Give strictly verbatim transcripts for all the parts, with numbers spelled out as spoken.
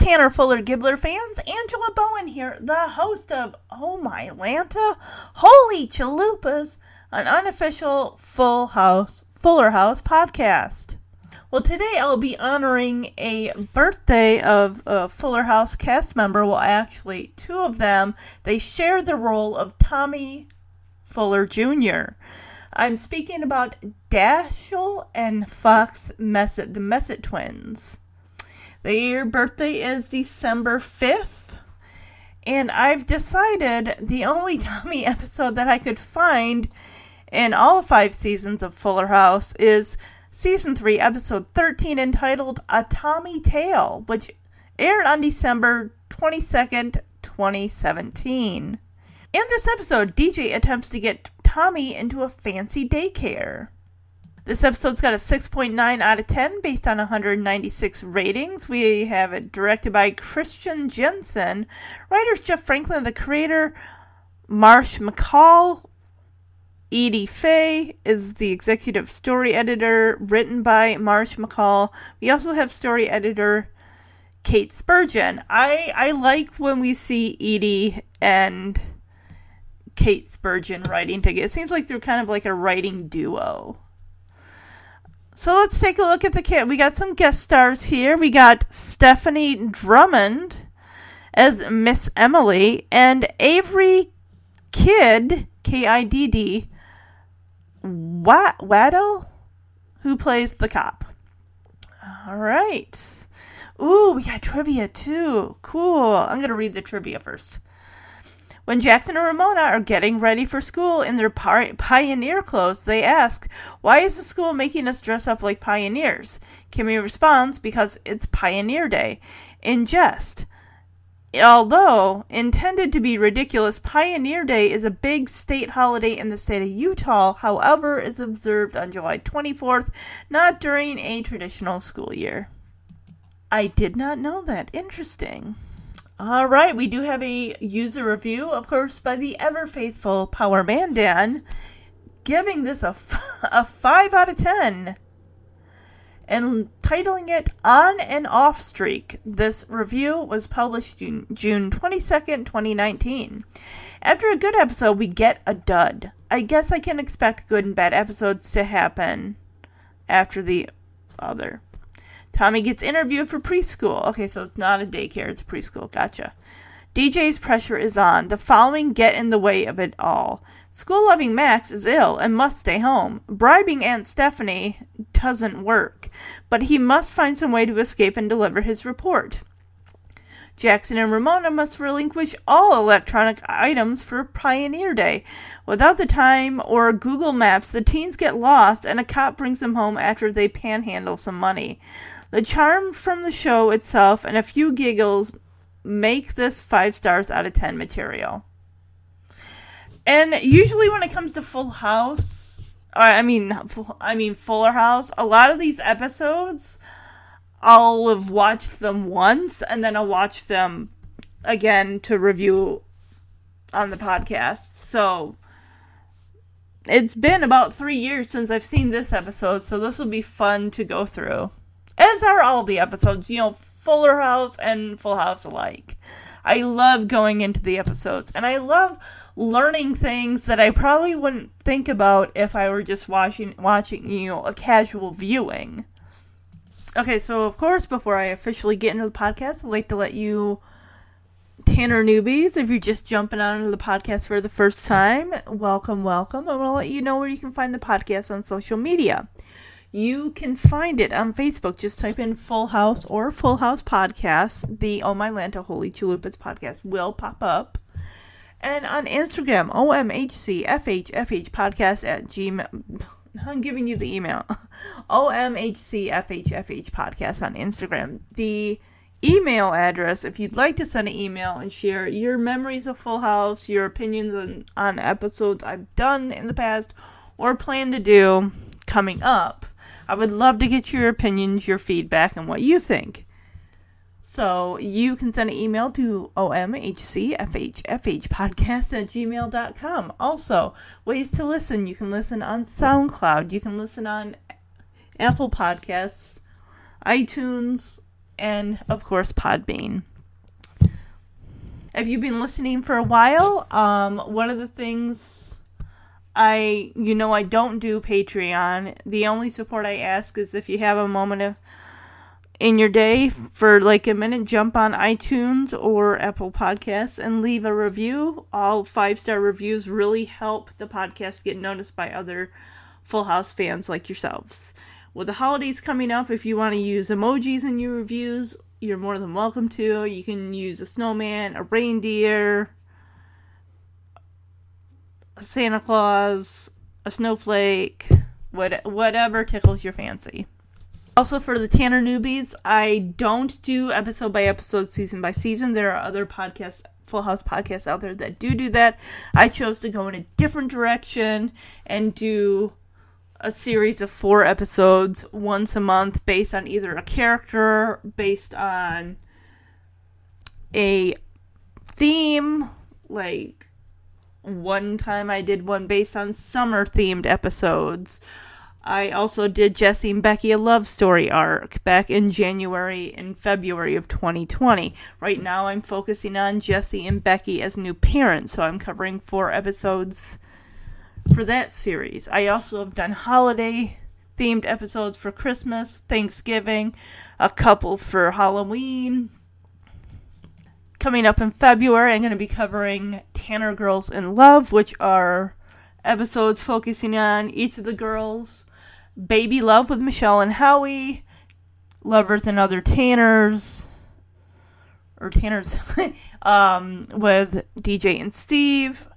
Tanner Fuller Gibbler fans, Angela Bowen here, the host of Oh My Lanta, Holy Chalupas, an unofficial Full House, Fuller House podcast. Well, today I'll be honoring a birthday of a Fuller House cast member. Well, actually, two of them. They share the role of Tommy Fuller Junior I'm speaking about Dashiell and Fox Messitt, the Messitt twins. Their birthday is December fifth, and I've decided the only Tommy episode that I could find in all five seasons of Fuller House is Season three, Episode thirteen, entitled A Tommy Tale, which aired on December twenty-second, twenty seventeen. In this episode, D J attempts to get Tommy into a fancy daycare. This episode's got a six point nine out of ten based on one hundred ninety-six ratings. We have it directed by Christian Jensen. Writers Jeff Franklin, the creator. Marsh McCall. Edie Fay is the executive story editor, written by Marsh McCall. We also have story editor Kate Spurgeon. I, I like when we see Edie and Kate Spurgeon writing together. It seems like they're kind of like a writing duo. So let's take a look at the kit. We got some guest stars here. We got Stephanie Drummond as Miss Emily and Avery Kidd, K I D D, Waddle, who plays the cop. All right. Ooh, we got trivia too. Cool. I'm going to read the trivia first. When Jackson and Ramona are getting ready for school in their pioneer clothes, they ask, "Why is the school making us dress up like pioneers?" Kimmy responds, "Because it's Pioneer Day," in jest. Although intended to be ridiculous, Pioneer Day is a big state holiday in the state of Utah. However, is observed on July twenty-fourth, not during a traditional school year. I did not know that. Interesting. All right, we do have a user review, of course, by the ever-faithful Power Man Dan, giving this a, f- a five out of ten and titling it On and Off Streak. This review was published June twenty-second, twenty nineteen. After a good episode, we get a dud. I guess I can expect good and bad episodes to happen after the other. Tommy gets interviewed for preschool. Okay, so it's not a daycare, it's preschool. Gotcha. D J's pressure is on. The following get in the way of it all. School-loving Max is ill and must stay home. Bribing Aunt Stephanie doesn't work, but he must find some way to escape and deliver his report. Jackson and Ramona must relinquish all electronic items for Pioneer Day. Without the time or Google Maps, the teens get lost and a cop brings them home after they panhandle some money. The charm from the show itself and a few giggles make this five stars out of ten material. And usually when it comes to Full House, or I mean, I mean Fuller House, a lot of these episodes, I'll have watched them once, and then I'll watch them again to review on the podcast. So, it's been about three years since I've seen this episode, so this will be fun to go through. As are all the episodes, you know, Fuller House and Full House alike. I love going into the episodes, and I love learning things that I probably wouldn't think about if I were just watching, watching you know, a casual viewing. Okay, so of course, before I officially get into the podcast, I'd like to let you Tanner newbies, if you're just jumping onto the podcast for the first time, welcome, welcome. I want to let you know where you can find the podcast on social media. You can find it on Facebook. Just type in Full House or Full House Podcast. The Oh My Lanta Holy Chalupas podcast will pop up. And on Instagram, O M H C F H F H podcast at Gmail. I'm giving you the email. O M H C F H F H podcast on Instagram. The email address if you'd like to send an email and share your memories of Full House, your opinions on, on episodes I've done in the past or plan to do coming up. I would love to get your opinions, your feedback, and what you think. So you can send an email to omhcfhfhpodcast at gmail dot com. Also, ways to listen. You can listen on SoundCloud. You can listen on Apple Podcasts, iTunes, and, of course, Podbean. If you've been listening for a while, um, one of the things I, you know, I don't do Patreon. The only support I ask is if you have a moment of, in your day for like a minute, jump on iTunes or Apple Podcasts and leave a review. All five-star reviews really help the podcast get noticed by other Full House fans like yourselves. With the holidays coming up, if you want to use emojis in your reviews, you're more than welcome to. You can use a snowman, a reindeer, a Santa Claus, a snowflake, what, whatever tickles your fancy. Also, for the Tanner newbies, I don't do episode by episode, season by season. There are other podcasts, Full House podcasts out there that do do that. I chose to go in a different direction and do a series of four episodes once a month based on either a character, based on a theme. Like, one time I did one based on summer-themed episodes. I also did Jesse and Becky, a love story arc back in January and February of twenty twenty. Right now I'm focusing on Jesse and Becky as new parents, so I'm covering four episodes for that series. I also have done holiday themed episodes for Christmas, Thanksgiving, a couple for Halloween. Coming up in February, I'm going to be covering Tanner Girls in Love, which are episodes focusing on each of the girls. Baby Love with Michelle and Howie, Lovers and Other Tanners, or Tanners, um, with D J and Steve.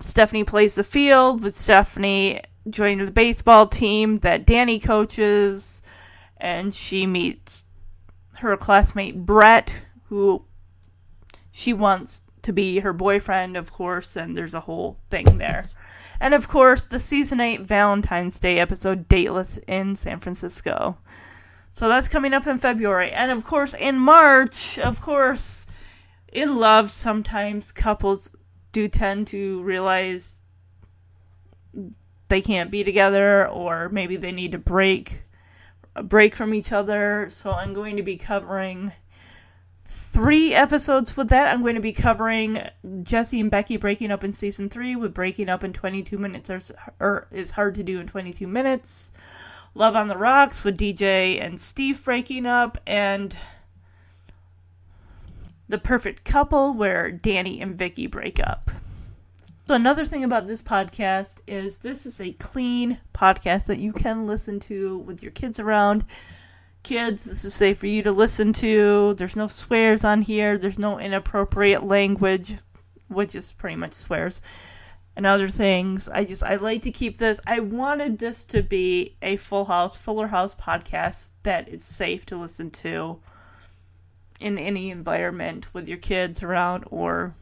Stephanie Plays the Field with Stephanie joining the baseball team that Danny coaches, and she meets her classmate Brett, who she wants to be her boyfriend, of course, and there's a whole thing there. And of course, the season eight Valentine's Day episode, Dateless in San Francisco. So that's coming up in February. And of course, in March, of course, in love, sometimes couples do tend to realize they can't be together, or maybe they need to break a break from each other. So I'm going to be covering three episodes with that. I'm going to be covering Jesse and Becky breaking up in season three with Breaking Up in twenty-two minutes or, or is Hard to Do in twenty-two minutes. Love on the Rocks with D J and Steve breaking up, and The Perfect Couple, where Danny and Vicky break up. So another thing about this podcast is this is a clean podcast that you can listen to with your kids around. Kids, this is safe for you to listen to. There's no swears on here. There's no inappropriate language, which is pretty much swears and other things. I just, I like to keep this. I wanted this to be a Full House, Fuller House podcast that is safe to listen to in any environment with your kids around, or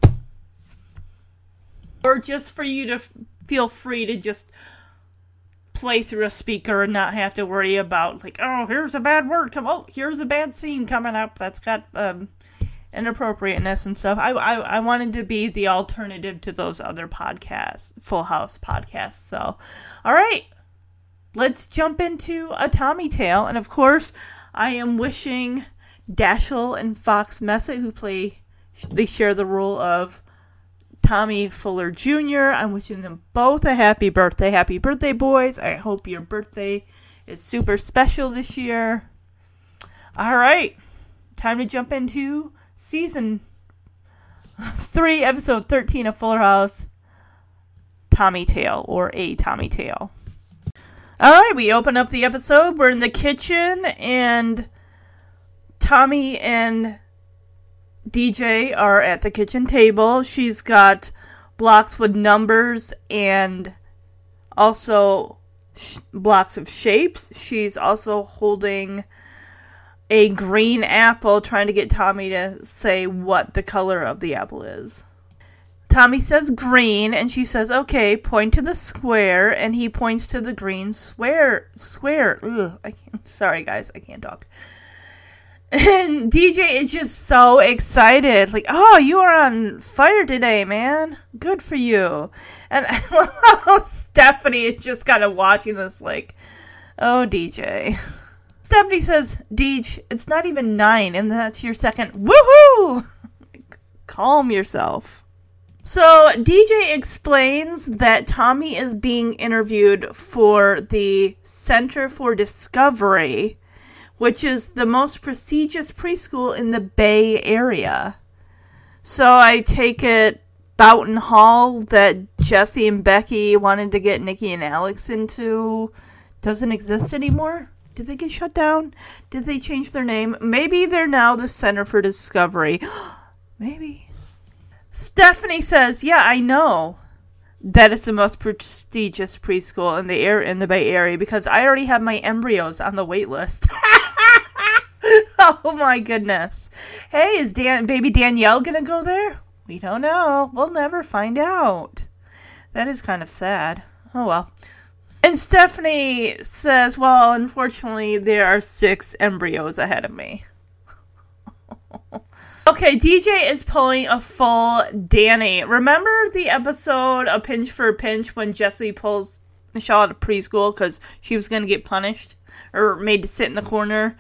or just for you to f- feel free to just play through a speaker and not have to worry about, like, oh, here's a bad word come oh here's a bad scene coming up that's got um inappropriateness and stuff. I, I I wanted to be the alternative to those other podcasts, Full House podcasts. So all right, let's jump into a Tommy tale. And of course, I am wishing Dashiell and Fox Messitt, who play, they share the role of Tommy Fuller Junior I'm wishing them both a happy birthday. Happy birthday, boys. I hope your birthday is super special this year. All right, time to jump into season three, episode thirteen of Fuller House, Tommy Tale, or A Tommy Tale. All right, we open up the episode. We're in the kitchen, and Tommy and D J are at the kitchen table. She's got blocks with numbers and also sh- blocks of shapes. She's also holding a green apple, trying to get Tommy to say what the color of the apple is. Tommy says green, and she says, okay, point to the square, and he points to the green square. Square. Ugh, I can't, sorry, guys, I can't talk. And D J is just so excited. Like, oh, you are on fire today, man. Good for you. And Stephanie is just kind of watching this like, oh, D J. Stephanie says, Deej, it's not even nine, and that's your second woohoo! Calm yourself. So D J explains that Tommy is being interviewed for the Center for Discovery, which is the most prestigious preschool in the Bay Area. So I take it Boughton Hall that Jesse and Becky wanted to get Nikki and Alex into doesn't exist anymore? Did they get shut down? Did they change their name? Maybe they're now the Center for Discovery. Maybe. Stephanie says, yeah, I know that it's the most prestigious preschool in the air in the Bay Area because I already have my embryos on the wait list. Oh my goodness. Hey, is Dan, baby Danielle going to go there? We don't know. We'll never find out. That is kind of sad. Oh well. And Stephanie says, well, unfortunately, there are six embryos ahead of me. Okay, D J is pulling a full Danny. Remember the episode, A Pinch for a Pinch, when Jesse pulls Michelle out of preschool because she was going to get punished or made to sit in the corner?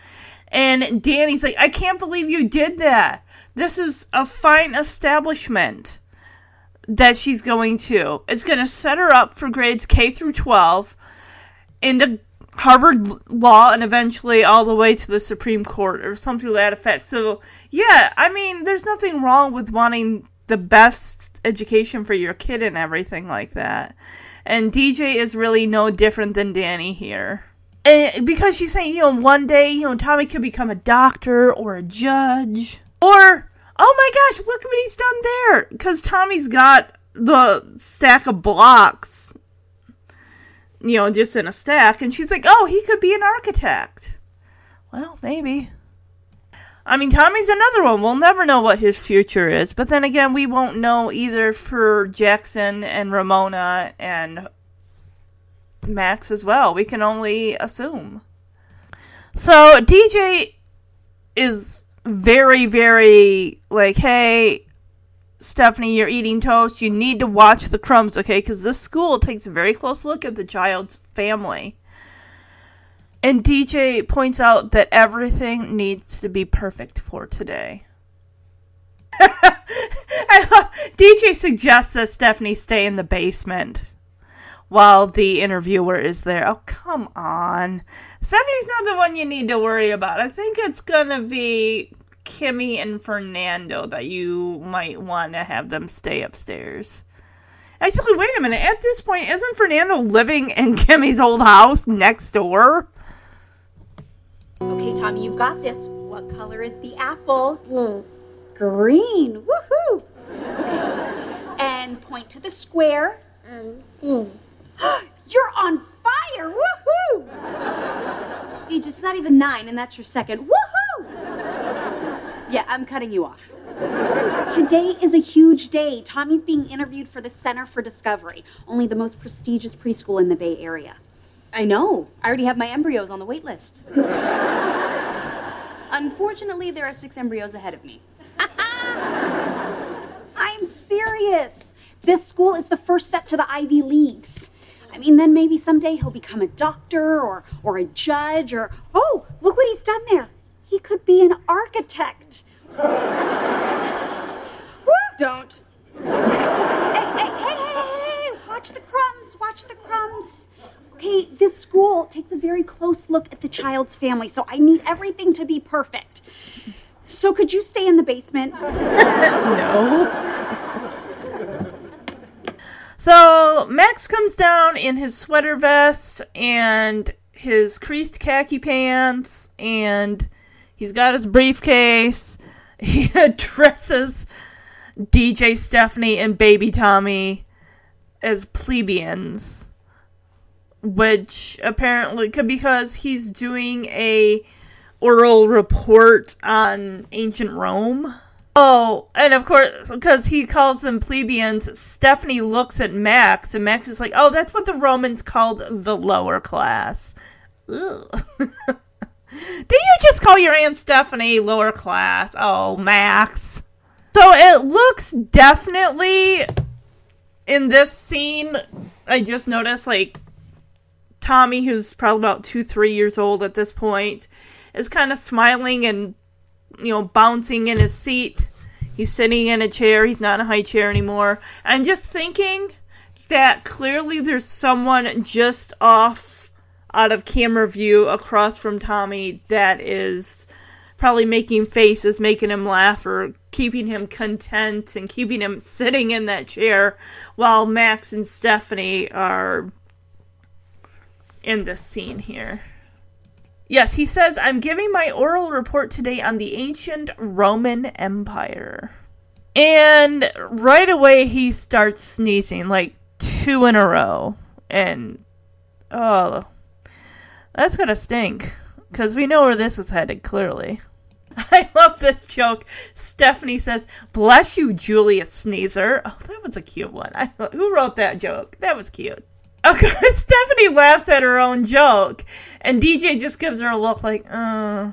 And Danny's like, I can't believe you did that. This is a fine establishment that she's going to. It's going to set her up for grades K through twelve into Harvard Law and eventually all the way to the Supreme Court or something to that effect. So, yeah, I mean, there's nothing wrong with wanting the best education for your kid and everything like that. And D J is really no different than Danny here. And because she's saying, you know, one day, you know, Tommy could become a doctor or a judge or... oh my gosh, look what he's done there. Because Tommy's got the stack of blocks, you know, just in a stack. And she's like, oh, he could be an architect. Well, maybe. I mean, Tommy's another one. We'll never know what his future is. But then again, we won't know either for Jackson and Ramona and Max as well. We can only assume. So D J is... very, very, like, hey, Stephanie, you're eating toast. You need to watch the crumbs, okay? Because this school takes a very close look at the child's family. And D J points out that everything needs to be perfect for today. I love, D J suggests that Stephanie stay in the basement while the interviewer is there. Oh, come on. Stephanie's not the one you need to worry about. I think it's going to be Kimmy and Fernando that you might want to have them stay upstairs. Actually, wait a minute. At this point, isn't Fernando living in Kimmy's old house next door? Okay, Tommy, you've got this. What color is the apple? Mm. Green. Woohoo! Okay. And point to the square. Mm. You're on fire! Woohoo! Deej, it's not even nine, and that's your second. Woohoo! Yeah, I'm cutting you off. Today is a huge day. Tommy's being interviewed for the Center for Discovery, only the most prestigious preschool in the Bay Area. I know. I already have my embryos on the wait list. Unfortunately, there are six embryos ahead of me. I'm serious. This school is the first step to the Ivy Leagues. I mean, then maybe someday he'll become a doctor or, or a judge or, oh, look what he's done there. He could be an architect. Don't. Hey, hey, hey, hey, hey, watch the crumbs, watch the crumbs. Okay, this school takes a very close look at the child's family, so I need everything to be perfect. So could you stay in the basement? No. So Max comes down in his sweater vest and his creased khaki pants, and he's got his briefcase. He addresses D J, Stephanie, and baby Tommy as plebeians, which apparently could because he's doing a oral report on ancient Rome. Oh, and of course, because he calls them plebeians, Stephanie looks at Max, and Max is like, oh, that's what the Romans called the lower class. Ugh. Do you just call your Aunt Stephanie lower class? Oh, Max. So it looks definitely, in this scene, I just noticed, like, Tommy, who's probably about two, three years old at this point, is kind of smiling and, you know, bouncing in his seat. He's sitting in a chair. He's not in a high chair anymore. I'm just thinking that clearly there's someone just off out of camera view across from Tommy that is probably making faces, making him laugh, or keeping him content and keeping him sitting in that chair while Max and Stephanie are in this scene here. Yes, he says, I'm giving my oral report today on the ancient Roman Empire. And right away he starts sneezing, like two in a row. And, oh, that's gonna stink. Because we know where this is headed, clearly. I love this joke. Stephanie says, bless you, Julius Sneezer. Oh, that was a cute one. I, who wrote that joke? That was cute. Of course, Stephanie laughs at her own joke, and D J just gives her a look like, uh.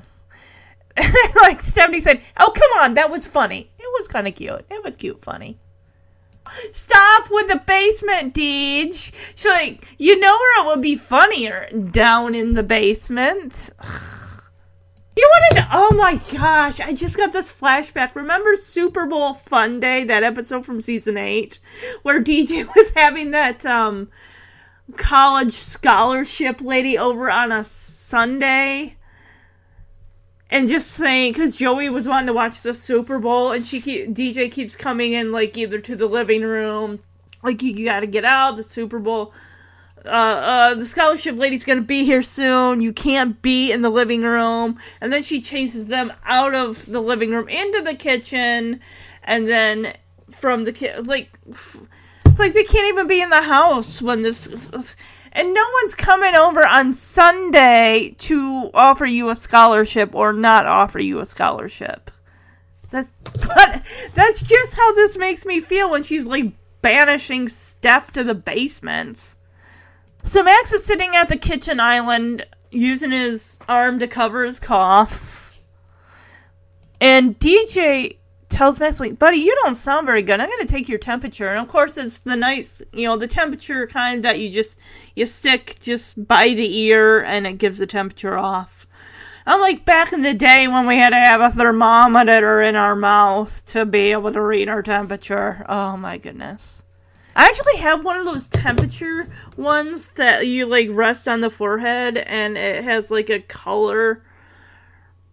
Like Stephanie said, oh, come on, that was funny. It was kind of cute. It was cute funny. Stop with the basement, Deej. She's like, you know where it would be funnier? Down in the basement. You wanted to, oh my gosh, I just got this flashback. Remember Super Bowl Fun Day, that episode from season eight, where D J was having that, um... college scholarship lady over on a Sunday and just saying, because Joey was wanting to watch the Super Bowl and she keep, D J keeps coming in like either to the living room, like you, you gotta get out, the Super Bowl, uh, uh, the scholarship lady's gonna be here soon, you can't be in the living room, and then she chases them out of the living room into the kitchen, and then from the kitchen, like... F- It's like they can't even be in the house when this... And no one's coming over on Sunday to offer you a scholarship or not offer you a scholarship. That's, but that's just how this makes me feel when she's, like, banishing Steph to the basement. So Max is sitting at the kitchen island using his arm to cover his cough. And D J... tells Max, like, buddy, you don't sound very good. I'm going to take your temperature. And, of course, it's the nice, you know, the temperature kind that you just, you stick just by the ear and it gives the temperature off. I'm like back in the day when we had to have a thermometer in our mouth to be able to read our temperature. Oh, my goodness. I actually have one of those temperature ones that you, like, rest on the forehead and it has, like, a color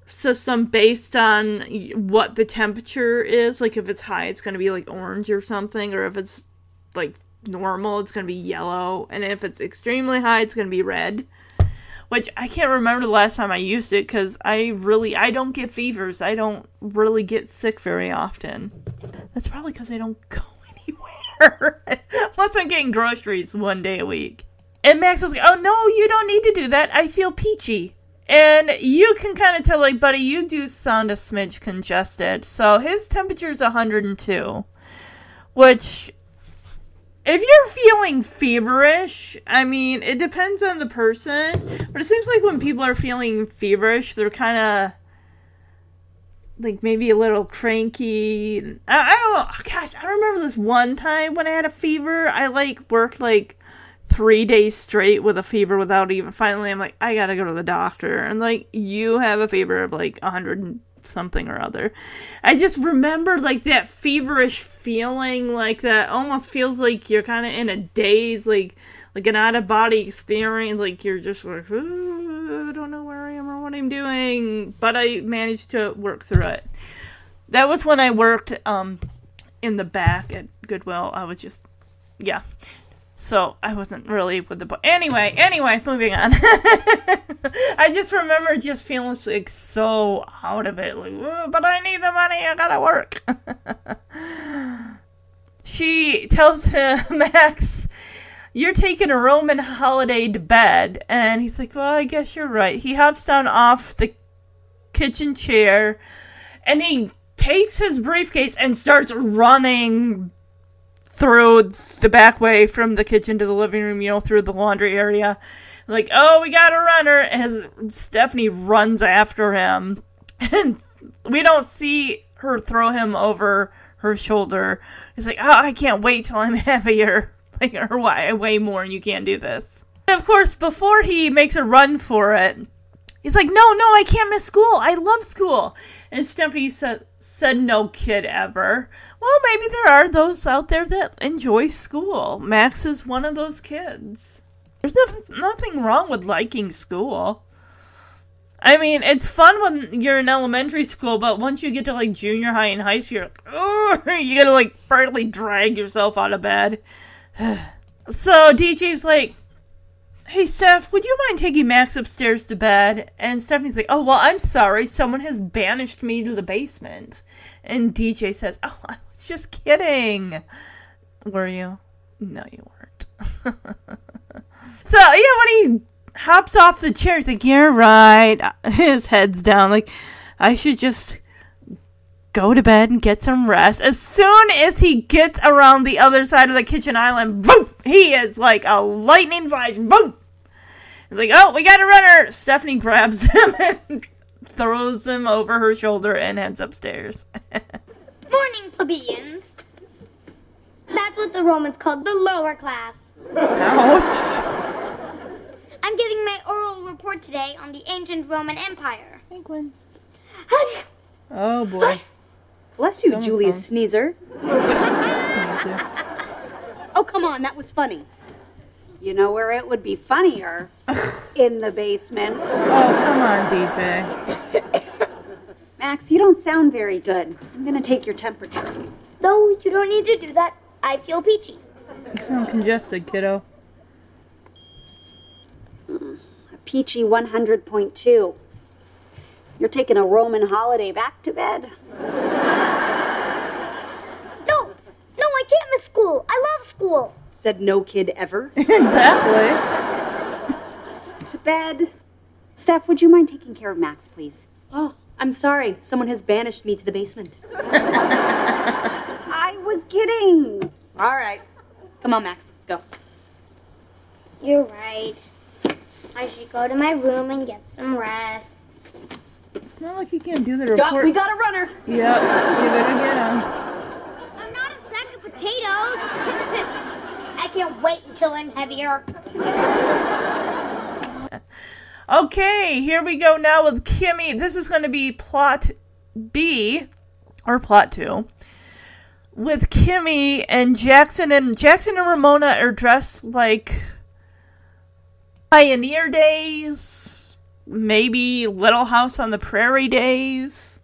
system based on what the temperature is. Like, if it's high, it's going to be, like, orange or something. Or if it's, like, normal, it's going to be yellow. And if it's extremely high, it's going to be red. Which, I can't remember the last time I used it, because I really, I don't get fevers. I don't really get sick very often. That's probably because I don't go anywhere. Unless I'm getting groceries one day a week. And Max was like, oh, no, you don't need to do that. I feel peachy. And you can kind of tell, like, buddy, you do sound a smidge congested. So his temperature is one hundred two, which, if you're feeling feverish, I mean, it depends on the person. But it seems like when people are feeling feverish, they're kind of, like, maybe a little cranky. I, I don't know. Gosh, I remember this one time when I had a fever. I, like, worked, like... three days straight with a fever without even, finally I'm like, I gotta go to the doctor, and like, you have a fever of like one hundred something or other. I just remember like that feverish feeling, like that almost feels like you're kind of in a daze, like like an out of body experience, like you're just like, ooh, I don't know where I am or what I'm doing, but I managed to work through it. That was when I worked um in the back at Goodwill. I was just, yeah. So, I wasn't really with the... Bo- anyway, anyway, moving on. I just remember just feeling, like, so out of it. Like, but I need the money. I gotta work. She tells him, Max, you're taking a Roman holiday to bed. And he's like, well, I guess you're right. He hops down off the kitchen chair, and he takes his briefcase and starts running through the back way from the kitchen to the living room, you know, through the laundry area. Like, oh, we got a runner, as Stephanie runs after him. And we don't see her throw him over her shoulder. It's like, oh, I can't wait till I'm heavier. Like, or why I weigh more and you can't do this. And of course, before he makes a run for it, he's like, no, no, I can't miss school. I love school. And Stephanie said, said, no kid ever. Well, maybe there are those out there that enjoy school. Max is one of those kids. There's no, nothing wrong with liking school. I mean, it's fun when you're in elementary school, but once you get to, like, junior high and high school, you're like, oh, you gotta, like, partly drag yourself out of bed. So D J's like, hey, Steph, would you mind taking Max upstairs to bed? And Stephanie's like, oh, well, I'm sorry. Someone has banished me to the basement. And D J says, oh, I was just kidding. Were you? No, you weren't. So, yeah, when he hops off the chair, he's like, you're right. His head's down. Like, I should just go to bed and get some rest. As soon as he gets around the other side of the kitchen island, boom, he is like a lightning flash, boom. He's like, oh, we got a runner. Stephanie grabs him and throws him over her shoulder and heads upstairs. Morning, plebeians. That's what the Romans called the lower class. Ouch. I'm giving my oral report today on the ancient Roman Empire. Hey, Gwen. Oh, boy. Bless you, Julius Sneezer. Oh, come on, that was funny. You know where it would be funnier? In the basement. Oh, come on, D J. Max, you don't sound very good. I'm going to take your temperature. No, you don't need to do that. I feel peachy. You sound congested, kiddo. Mm, a peachy one hundred point two. You're taking a Roman holiday back to bed. No, I can't miss school. I love school. Said no kid ever. Exactly. To bed. Steph, would you mind taking care of Max, please? Oh, I'm sorry. Someone has banished me to the basement. I was kidding. All right. Come on, Max. Let's go. You're right. I should go to my room and get some rest. It's not like you can't do the report. Stop, we got a runner. Yep, you better get him. I'm not a sack of potatoes. I can't wait until I'm heavier. Okay, here we go now with Kimmy. This is going to be plot B, or plot two, with Kimmy and Jackson. And Jackson and Ramona are dressed like Pioneer Days. Maybe Little House on the Prairie days.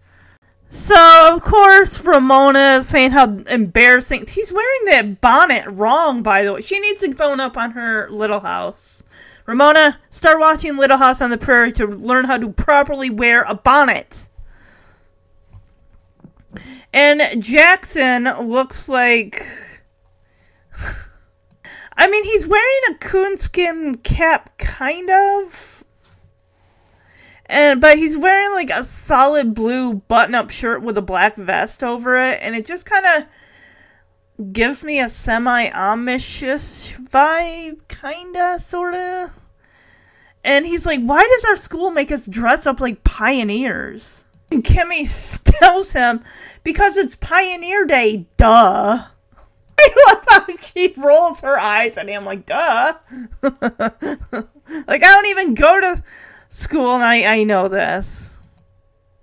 So, of course, Ramona is saying how embarrassing. She's wearing that bonnet wrong, by the way. She needs to bone up on her Little House. Ramona, start watching Little House on the Prairie to learn how to properly wear a bonnet. And Jackson looks like... I mean, he's wearing a coonskin cap, kind of. And But he's wearing, like, a solid blue button-up shirt with a black vest over it. And it just kind of gives me a semi-Amish-ish vibe, kind of, sort of. And he's like, why does our school make us dress up like pioneers? And Kimmy tells him, because it's Pioneer Day, duh. I love how she rolls her eyes at him, like, duh. Like, I don't even go to... school, and I, I know this.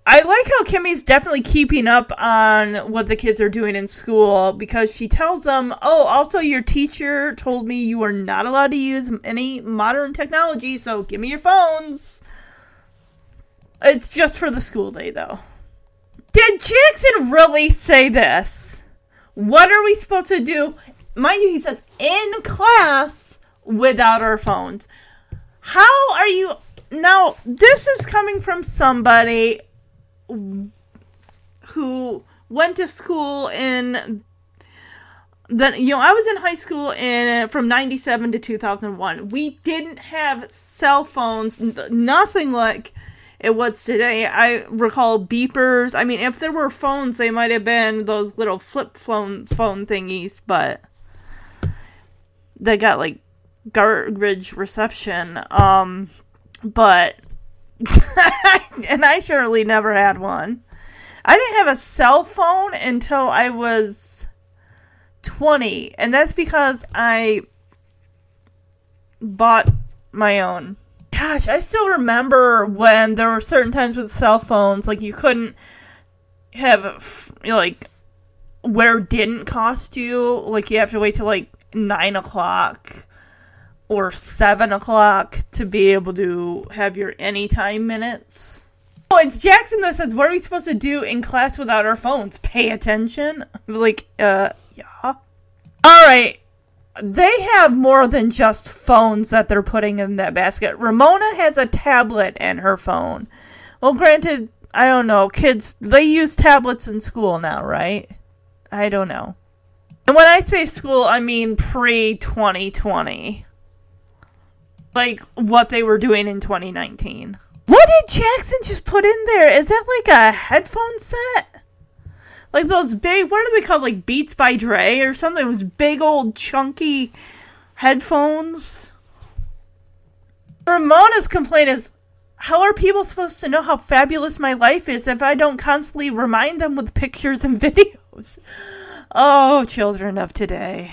I like how Kimmy's definitely keeping up on what the kids are doing in school, because she tells them, oh, also your teacher told me you are not allowed to use any modern technology, so give me your phones. It's just for the school day, though. Did Jackson really say this? What are we supposed to do? Mind you, he says, in class, without our phones. How are you... Now, this is coming from somebody who went to school in, the, you know, I was in high school in from ninety-seven to two thousand one. We didn't have cell phones, nothing like, it was today. I recall beepers. I mean, if there were phones, they might have been those little flip phone phone thingies, but they got like garbage reception. Um, but and I surely never had one. I didn't have a cell phone until I was twenty, and that's because I bought my own. Gosh, I still remember when there were certain times with cell phones, like you couldn't have, you know, like, where didn't cost you, like you have to wait till like nine o'clock or seven o'clock to be able to have your anytime minutes. Oh, it's Jackson that says, what are we supposed to do in class without our phones? Pay attention? Like, uh, yeah. Alright. They have more than just phones that they're putting in that basket. Ramona has a tablet and her phone. Well, granted, I don't know. Kids, they use tablets in school now, right? I don't know. And when I say school, I mean pre twenty twenty. Like, what they were doing in twenty nineteen. What did Jackson just put in there? Is that like a headphone set? Like those big, what are they called? Like Beats by Dre or something? It was big old chunky headphones. Ramona's complaint is, how are people supposed to know how fabulous my life is if I don't constantly remind them with pictures and videos? Oh, children of today.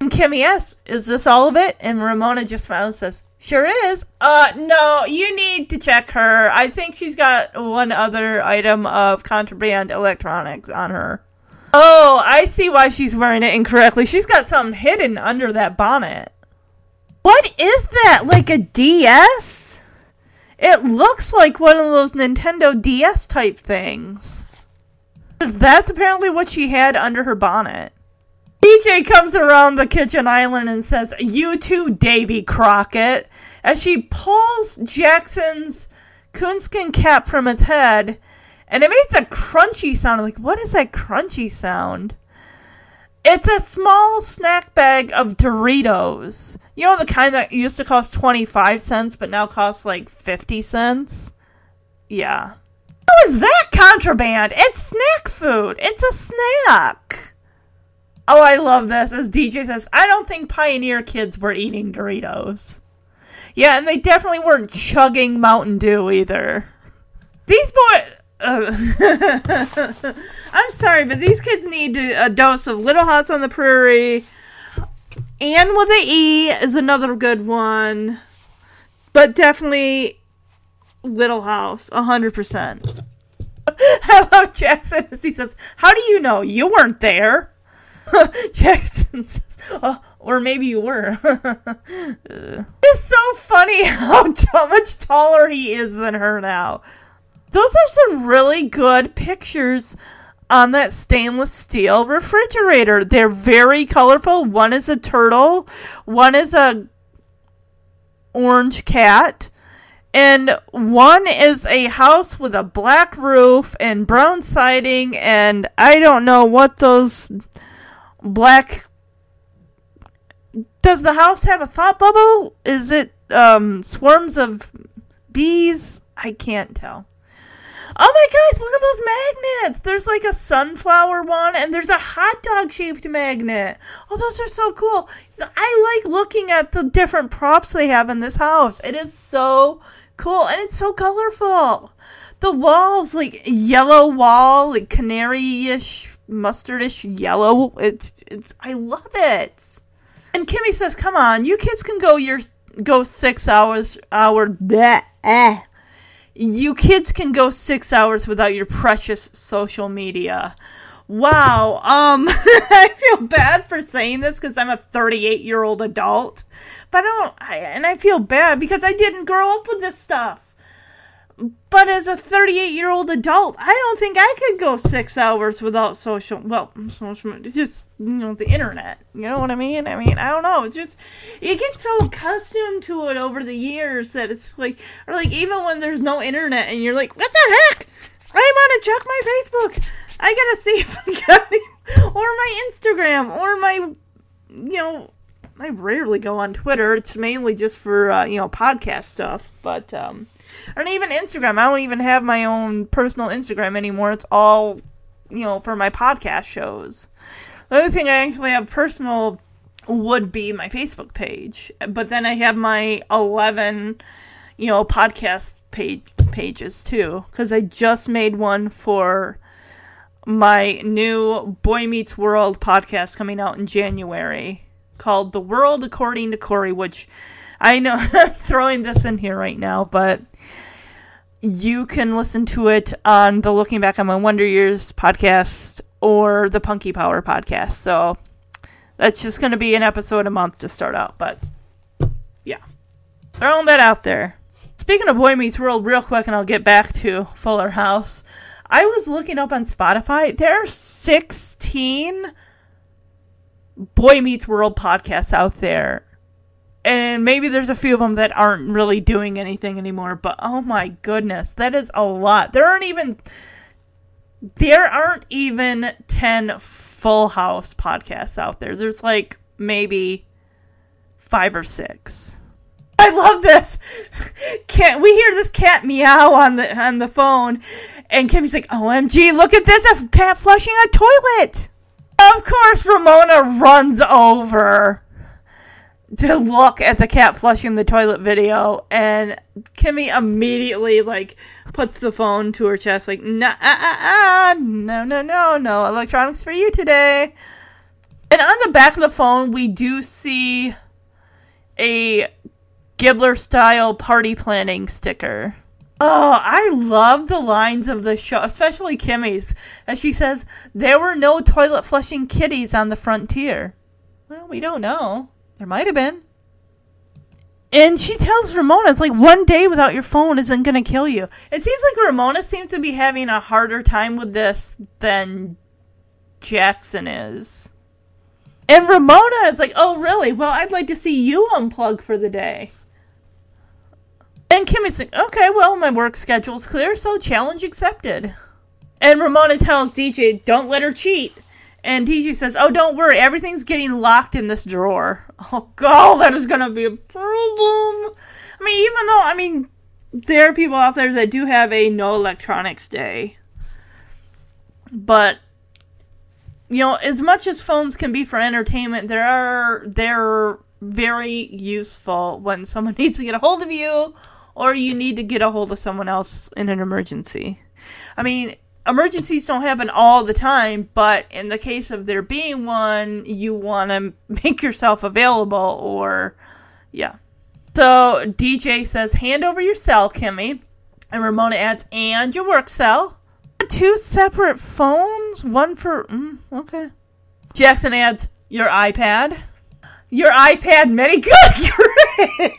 And Kimmy asks, is this all of it? And Ramona just smiles and says, sure is. Uh, no, you need to check her. I think she's got one other item of contraband electronics on her. Oh, I see why she's wearing it incorrectly. She's got something hidden under that bonnet. What is that? Like a D S? It looks like one of those Nintendo D S type things. 'Cause that's apparently what she had under her bonnet. D J comes around the kitchen island and says, you too, Davy Crockett, as she pulls Jackson's coonskin cap from its head, and it makes a crunchy sound. I'm like, what is that crunchy sound? It's a small snack bag of Doritos. You know, the kind that used to cost twenty-five cents, but now costs like fifty cents? Yeah. How is that contraband? It's snack food. It's a snack. Oh, I love this. As D J says, I don't think Pioneer kids were eating Doritos. Yeah, and they definitely weren't chugging Mountain Dew either. These boys... Uh, I'm sorry, but these kids need a dose of Little House on the Prairie. And with an E is another good one. But definitely Little House, one hundred percent. I love Jackson. He says, how do you know? You weren't there. Jackson says, oh, or maybe you were. It's so funny how t- much taller he is than her now. Those are some really good pictures on that stainless steel refrigerator. They're very colorful. One is a turtle. One is a orange cat. And one is a house with a black roof and brown siding. And I don't know what those... Black. Does the house have a thought bubble? Is it um, swarms of bees? I can't tell. Oh my gosh, look at those magnets. There's like a sunflower one and there's a hot dog shaped magnet. Oh, those are so cool. I like looking at the different props they have in this house. It is so cool and it's so colorful. The walls, like yellow wall, like canary-ish. Mustardish yellow. It's it's. I love it. And Kimmy says, "Come on, you kids can go your go six hours hour that eh. You kids can go six hours without your precious social media." Wow. Um, I feel bad for saying this because I'm a thirty-eight year old adult, but I don't. I, and I feel bad because I didn't grow up with this stuff. But as a thirty-eight year old adult, I don't think I could go six hours without social, well, social, just, you know, the internet. You know what I mean? I mean, I don't know. It's just, you get so accustomed to it over the years that it's like, or like even when there's no internet and you're like, what the heck? I'm on a check my Facebook. I gotta see if I got it. Or my Instagram or my, you know, I rarely go on Twitter. It's mainly just for, uh, you know, podcast stuff. But, um. And even Instagram. I don't even have my own personal Instagram anymore. It's all, you know, for my podcast shows. The other thing I actually have personal would be my Facebook page. But then I have my eleven, you know, podcast page pages too. Because I just made one for my new Boy Meets World podcast coming out in January called The World According to Corey, which I know I'm throwing this in here right now, but you can listen to it on the Looking Back on My Wonder Years podcast or the Punky Power podcast. So that's just going to be an episode a month to start out, but yeah, throwing that out there. Speaking of Boy Meets World real quick, and I'll get back to Fuller House. I was looking up on Spotify. There are sixteen Boy Meets World podcasts out there. And maybe there's a few of them that aren't really doing anything anymore. But oh my goodness, that is a lot. There aren't even there aren't even ten Full House podcasts out there. There's like maybe five or six. I love this. Cat, we hear this cat meow on the on the phone, and Kimmy's like, O M G, look at this, a cat flushing a toilet. Of course, Ramona runs over to look at the cat flushing the toilet video, and Kimmy immediately, like, puts the phone to her chest, like, nah, ah, ah, no, no, no, no electronics for you today. And on the back of the phone, we do see a Gibbler-style party planning sticker. Oh, I love the lines of the show, especially Kimmy's, as she says, there were no toilet flushing kitties on the frontier. Well, we don't know. There might have been. And she tells Ramona, it's like, one day without your phone isn't going to kill you. It seems like Ramona seems to be having a harder time with this than Jackson is. And Ramona is like, oh, really? Well, I'd like to see you unplug for the day. And Kimmy's like, okay, well, my work schedule's clear, so challenge accepted. And Ramona tells D J, don't let her cheat. And D J says, oh, don't worry, everything's getting locked in this drawer. Oh, God, that is going to be a problem. I mean, even though, I mean, there are people out there that do have a no electronics day. But, you know, as much as phones can be for entertainment, there are, they're very useful when someone needs to get a hold of you, or you need to get a hold of someone else in an emergency. I mean, emergencies don't happen all the time, but in the case of there being one, you want to make yourself available, or, yeah. So D J says, hand over your cell, Kimmy. And Ramona adds, and your work cell. Two separate phones? One for... Mm, okay. Jackson adds, your iPad. Your iPad mini? Good grip!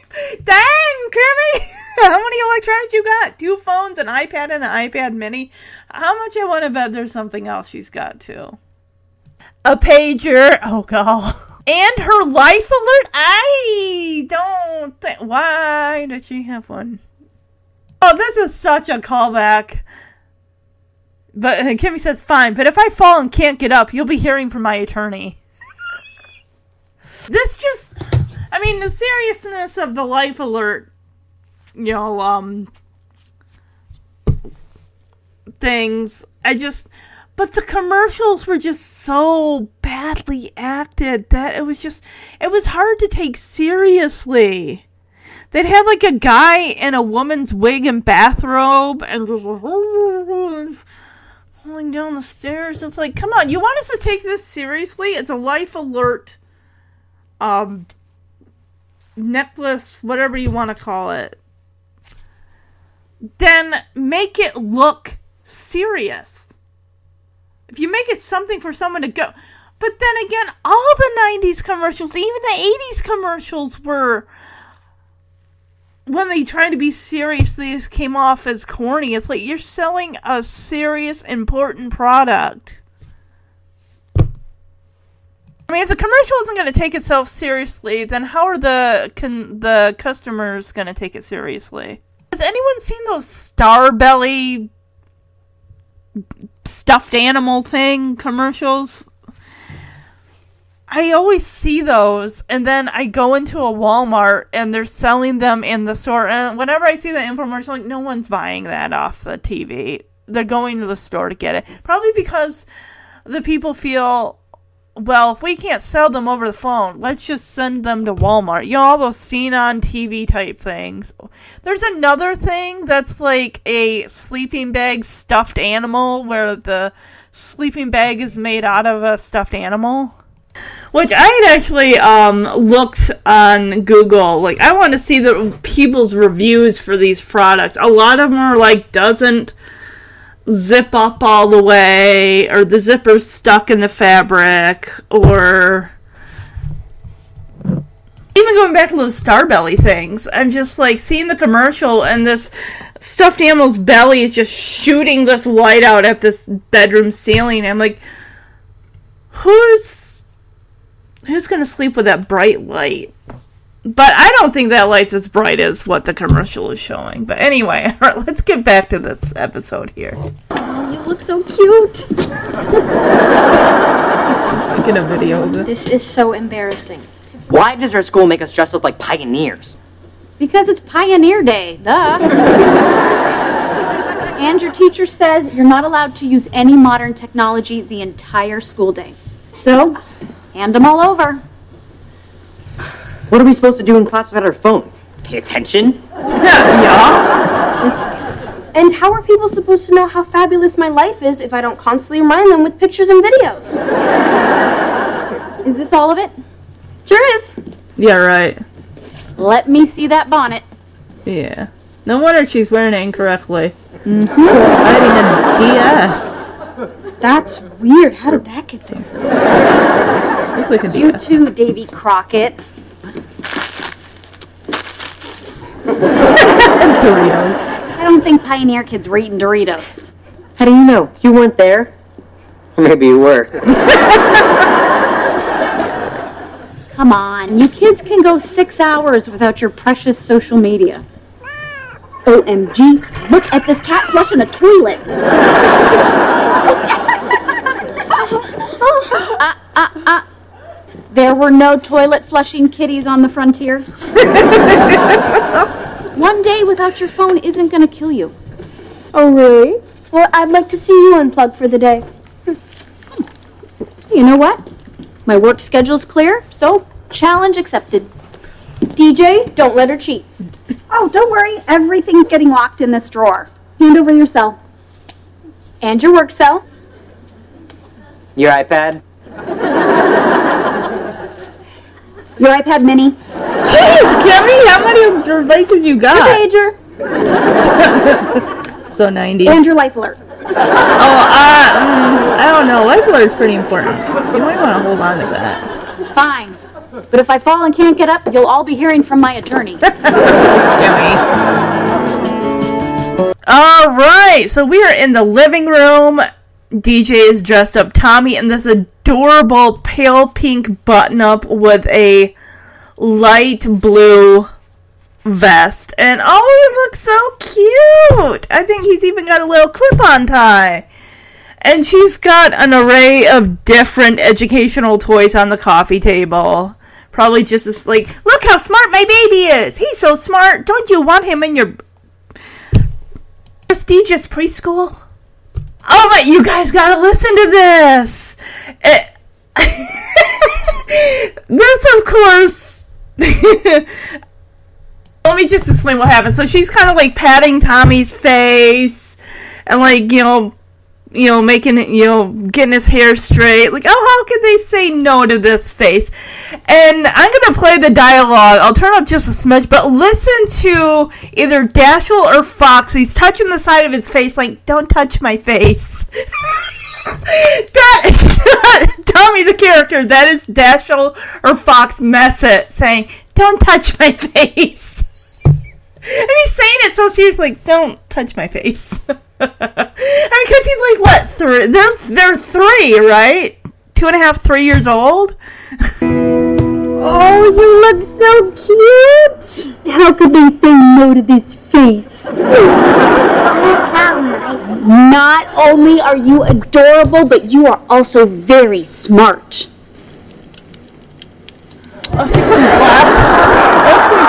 Dang, Kimmy! How many electronics you got? Two phones, an iPad, and an iPad mini. How much I want to bet there's something else she's got, too. A pager. Oh, God. And her life alert? I don't think... Why did she have one? Oh, this is such a callback. But Kimmy says, fine, but if I fall and can't get up, you'll be hearing from my attorney. This just, I mean, the seriousness of the life alert, you know, um, things, I just, but the commercials were just so badly acted that it was just, it was hard to take seriously. They'd have, like, a guy in a woman's wig and bathrobe, and going down the stairs. It's like, come on, you want us to take this seriously? It's a life alert um necklace, whatever you want to call it. Then make it look serious. If you make it something for someone to go. But then again, all the nineties commercials, even the eighties commercials were, when they tried to be serious, they just came off as corny. It's like, you're selling a serious, important product. I mean, if the commercial isn't going to take itself seriously, then how are the con- the customers going to take it seriously? Has anyone seen those Starbelly stuffed animal thing commercials? I always see those, and then I go into a Walmart, and they're selling them in the store, and whenever I see the infomercial, like, no one's buying that off the T V. They're going to the store to get it. Probably because the people feel, well, if we can't sell them over the phone, let's just send them to Walmart. You know, all those seen on T V type things. There's another thing that's like a sleeping bag stuffed animal, where the sleeping bag is made out of a stuffed animal. Which I had actually um, looked on Google. Like, I want to see the people's reviews for these products. A lot of them are like, doesn't zip up all the way, or the zipper's stuck in the fabric, or even going back to those Starbelly things. I'm just like seeing the commercial, and this stuffed animal's belly is just shooting this light out at this bedroom ceiling. I'm like, who's... Who's going to sleep with that bright light? But I don't think that light's as bright as what the commercial is showing. But anyway, all right, let's get back to this episode here. Oh, you look so cute. I'm going to video of this. This is so embarrassing. Why does our school make us dress up like pioneers? Because it's Pioneer Day, duh. And your teacher says you're not allowed to use any modern technology the entire school day. So... hand them all over. What are we supposed to do in class without our phones? Pay attention? Yeah. And how are people supposed to know how fabulous my life is if I don't constantly remind them with pictures and videos? Is this all of it? Sure is. Yeah, right. Let me see that bonnet. Yeah. No wonder she's wearing it incorrectly. Mm-hmm. Hiding a D S. That's weird. How did that get there? Looks like a you too, Davy Crockett. Doritos. I don't think Pioneer kids were eating Doritos. How do you know? You weren't there? Or maybe you were. Come on, you kids can go six hours without your precious social media. O M G, look at this cat flushing a toilet. Uh, uh, uh. There were no toilet-flushing kitties on the frontier. One day without your phone isn't going to kill you. Oh, really? Well, I'd like to see you unplug for the day. You know what? My work schedule's clear, so challenge accepted. D J, don't let her cheat. Oh, don't worry. Everything's getting locked in this drawer. Hand over your cell. And your work cell. Your iPad. Your iPad mini. Jeez, Kimmy, how many devices you got? Your pager. So ninety. And your life alert. Oh, uh, um, I don't know. Life alert is pretty important. You might want to hold on to that. Fine. But if I fall and can't get up, you'll all be hearing from my attorney. Kimmy. All right. So we are in the living room. D J is dressed up Tommy in this adorable pale pink button-up with a light blue vest. And oh, he looks so cute! I think he's even got a little clip-on tie. And she's got an array of different educational toys on the coffee table. Probably just as, like, look how smart my baby is! He's so smart! Don't you want him in your prestigious preschool? Oh my, you guys gotta listen to this! It, this, of course... Let me just explain what happened. So she's kind of like patting Tommy's face, and like, you know, you know, making it, you know, getting his hair straight. Like, oh, how could they say no to this face? And I'm going to play the dialogue. I'll turn up just a smidge, but listen to either Dashiell or Fox. He's touching the side of his face, like, don't touch my face. That is Tommy the character. That is Dashiell or Fox Messitt saying, don't touch my face. And he's saying it so seriously, like, don't touch my face. I mean, because he's like, what, three? They're, they're three, right? Two and a half, three years old? Oh, you look so cute! How could they say no to this face? Not only are you adorable, but you are also very smart. Oh,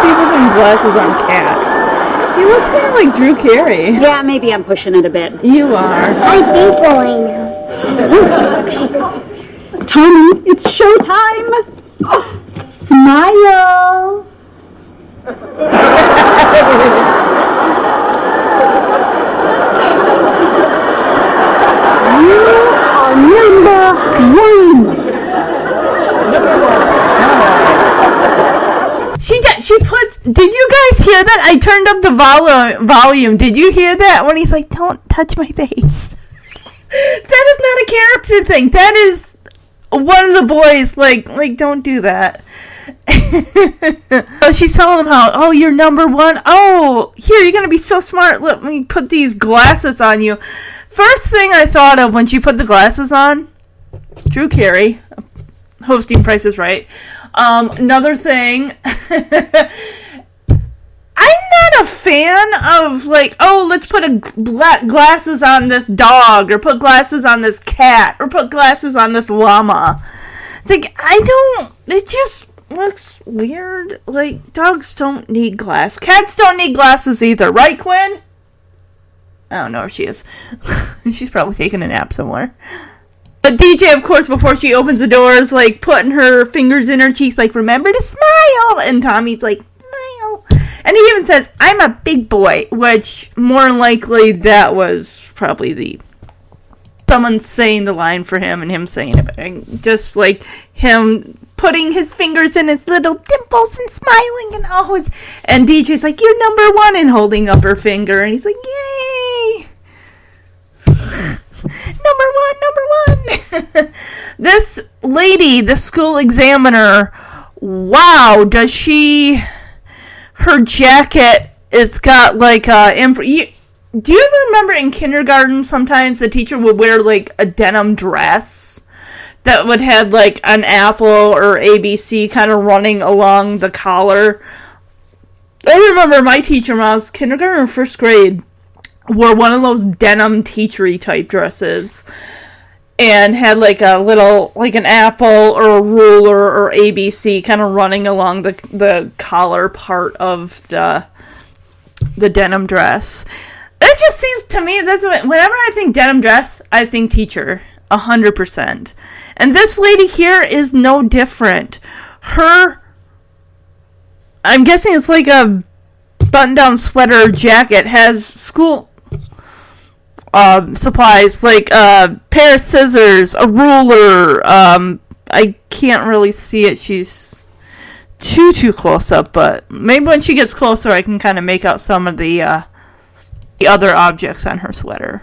she put glasses on. That's when people putting glasses on Cat. He looks kind of like Drew Carey. Yeah, maybe I'm pushing it a bit. You are. I'd be going. Tony, it's showtime. Oh, smile. You are number one. She did, she put, did you guys hear that? I turned up the volu- volume. Did you hear that? When he's like, don't touch my face. That is not a character thing. That is one of the boys, like, like, don't do that. So she's telling him how, oh, you're number one. Oh, here, you're going to be so smart. Let me put these glasses on you. First thing I thought of when she put the glasses on, Drew Carey, hosting Price is Right. Um, another thing, I'm not a fan of, like, oh, let's put a gla- glasses on this dog, or put glasses on this cat, or put glasses on this llama. Like, I don't, it just looks weird. Like, dogs don't need glasses. Cats don't need glasses either, right, Quinn? I don't know where she is. She's probably taking a nap somewhere. But D J, of course, before she opens the doors, like, putting her fingers in her cheeks, like, remember to smile! And Tommy's like, smile! And he even says, I'm a big boy, which, more likely, that was probably the... someone saying the line for him and him saying it. And just, like, him putting his fingers in his little dimples and smiling and all. And D J's like, you're number one, and holding up her finger. And he's like, yay! Number one, number one! This lady, the school examiner, wow, does she... her jacket, it's got like a... Imp- you, do you ever remember in kindergarten sometimes the teacher would wear like a denim dress that would have like an apple or A B C kind of running along the collar? I remember my teacher when I was kindergarten or first grade wore one of those denim teachery type dresses and had like a little, like an apple or a ruler or A B C kind of running along the the collar part of the the denim dress. It just seems to me, that's what, whenever I think denim dress, I think teacher, one hundred percent. And this lady here is no different. Her, I'm guessing it's like a button-down sweater jacket, has school... Um, supplies, like a uh, pair of scissors, a ruler, um, I can't really see it, she's too, too close up, but maybe when she gets closer I can kind of make out some of the, uh, the other objects on her sweater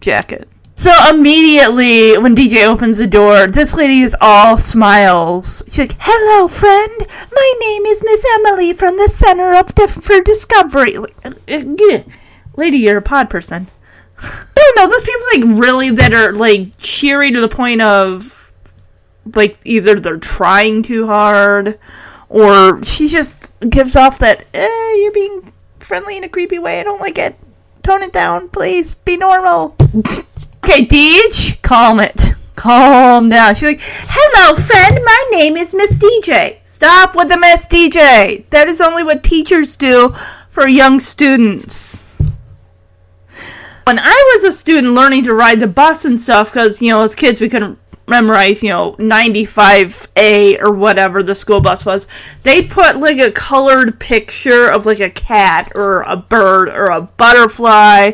jacket. So immediately when D J opens the door, this lady is all smiles. She's like, hello friend, my name is Miss Emily from the Center of Dif- for Discovery. Lady, you're a pod person. I don't know, those people, like, really that are, like, cheery to the point of, like, either they're trying too hard, or she just gives off that, eh, you're being friendly in a creepy way, I don't like it. Tone it down, please, be normal. Okay, Deej, calm it. Calm down. She's like, hello, friend, my name is Miss D J. Stop with the Miss D J. That is only what teachers do for young students. When I was a student learning to ride the bus and stuff, because, you know, as kids we couldn't memorize, you know, ninety-five A or whatever the school bus was, they put, like, a colored picture of, like, a cat or a bird or a butterfly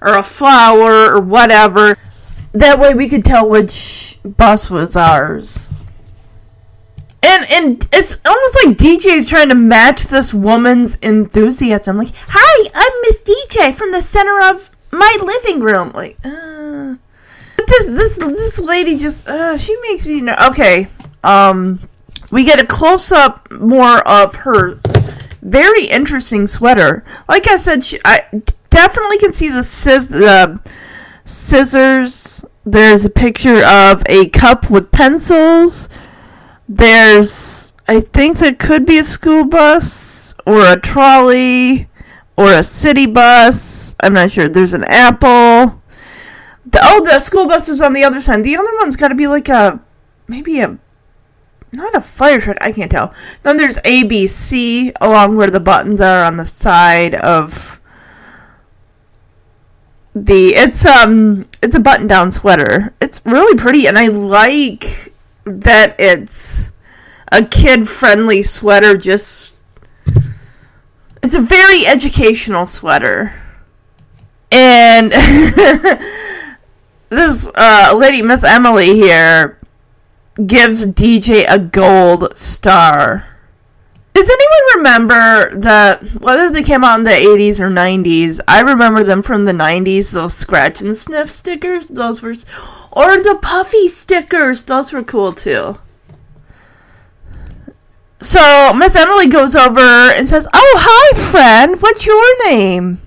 or a flower or whatever. That way we could tell which bus was ours. And and it's almost like D J's trying to match this woman's enthusiasm. Like, hi, I'm Miss D J from the Center of... my living room, like, uh, this, this, this lady just, uh, she makes me, ner- okay, um, we get a close-up more of her very interesting sweater. Like I said, she, I definitely can see the, scis- the scissors, there's a picture of a cup with pencils, there's, I think there could be a school bus, or a trolley, or a city bus. I'm not sure. There's an apple. The, oh, the school bus is on the other side. The other one's got to be like a... maybe a Not a fire truck. I can't tell. Then there's A B C along where the buttons are on the side of the... It's um, it's a button-down sweater. It's really pretty, and I like that it's a kid-friendly sweater. Just... It's a very educational sweater. And this uh, lady, Miss Emily here... gives D J a gold star. Does anyone remember that, whether they came out in the eighties or nineties, I remember them from the nineties, those scratch and sniff stickers, those were, or the puffy stickers, those were cool too. So, Miss Emily goes over and says, "Oh, hi friend, what's your name?"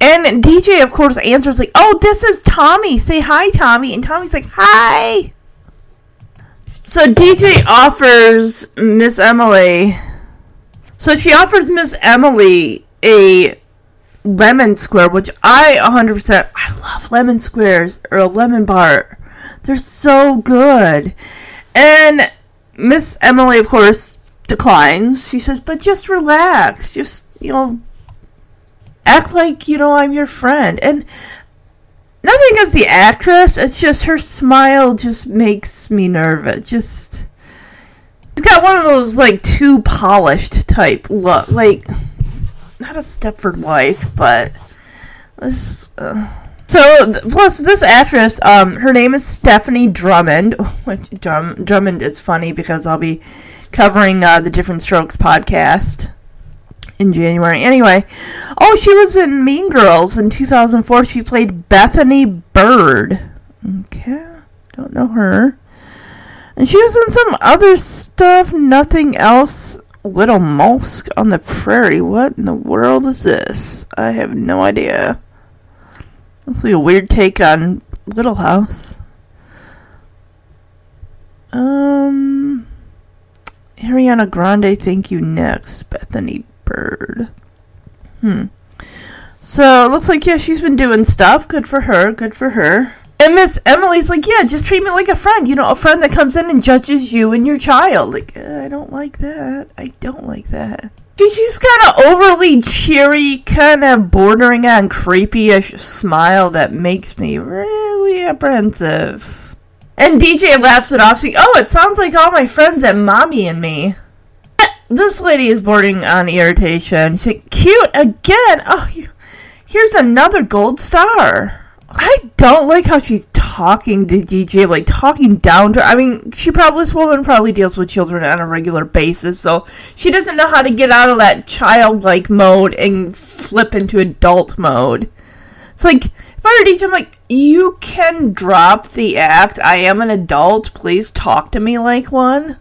And D J, of course, answers like, "Oh, this is Tommy, say hi Tommy," and Tommy's like, "Hi." So D J offers Miss Emily, so she offers Miss Emily a lemon square, which I one hundred percent, I love lemon squares, or a lemon bar. They're so good. And Miss Emily, of course, declines. She says, but just relax. Just, you know, act like, you know, I'm your friend. And nothing against the actress, it's just her smile just makes me nervous. Just, it's got one of those, like, too polished type look. Like, not a Stepford Wife, but this. Uh. So, plus, this actress, um, her name is Stephanie Drummond. Which Drum, Drummond is funny because I'll be covering uh, the Different Strokes podcast in January. Anyway, oh, she was in Mean Girls in two thousand four. She played Bethany Bird. Okay, don't know her. And she was in some other stuff, nothing else. Little Mosque on the Prairie. What in the world is this? I have no idea. It's like a weird take on Little House. Um, Ariana Grande, Thank You Next. Bethany Bird. Hmm. So, looks like, yeah, she's been doing stuff. Good for her. Good for her. And Miss Emily's like, yeah, just treat me like a friend. You know, a friend that comes in and judges you and your child. Like, uh, I don't like that. I don't like that. She's got an overly cheery, kind of bordering on creepy-ish smile that makes me really apprehensive. And D J laughs it off, saying, oh, it sounds like all my friends at Mommy and Me. This lady is bordering on irritation. She's like, cute again. Oh, you, here's another gold star. I don't like how she's talking to D J, like talking down to her. I mean, she probably, this woman probably deals with children on a regular basis, so she doesn't know how to get out of that childlike mode and flip into adult mode. It's like, if I were D J, I'm like, you can drop the act. I am an adult. Please talk to me like one.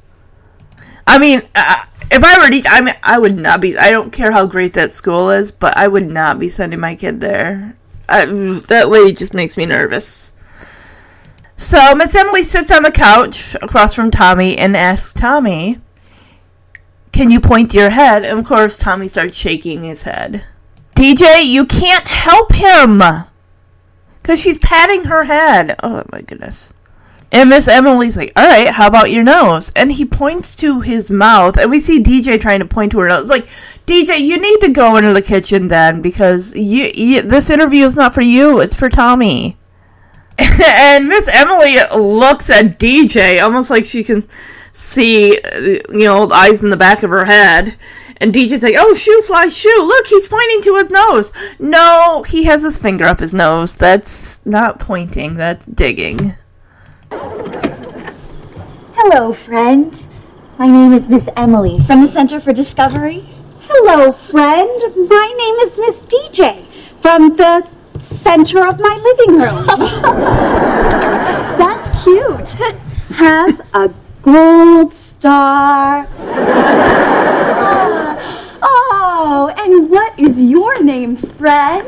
I mean, uh, if I were D J, I mean, I would not be, I don't care how great that school is, but I would not be sending my kid there. I, that lady just makes me nervous. So, Miss Emily sits on the couch across from Tommy and asks Tommy, can you point to your head? And, of course, Tommy starts shaking his head. D J, you can't help him, because she's patting her head. Oh, my goodness. And Miss Emily's like, all right, how about your nose? And he points to his mouth, and we see D J trying to point to her nose. Like, D J, you need to go into the kitchen then, because you, you, this interview is not for you. It's for Tommy. And Miss Emily looks at D J, almost like she can see, you know, eyes in the back of her head. And D J's like, oh, shoe, fly, shoe. Look, he's pointing to his nose. No, he has his finger up his nose. That's not pointing. That's digging. Hello, friend. My name is Miss Emily from the Center for Discovery. Hello, friend. My name is Miss D J from the center of my living room. That's cute. Have a gold star. Oh, and what is your name, friend?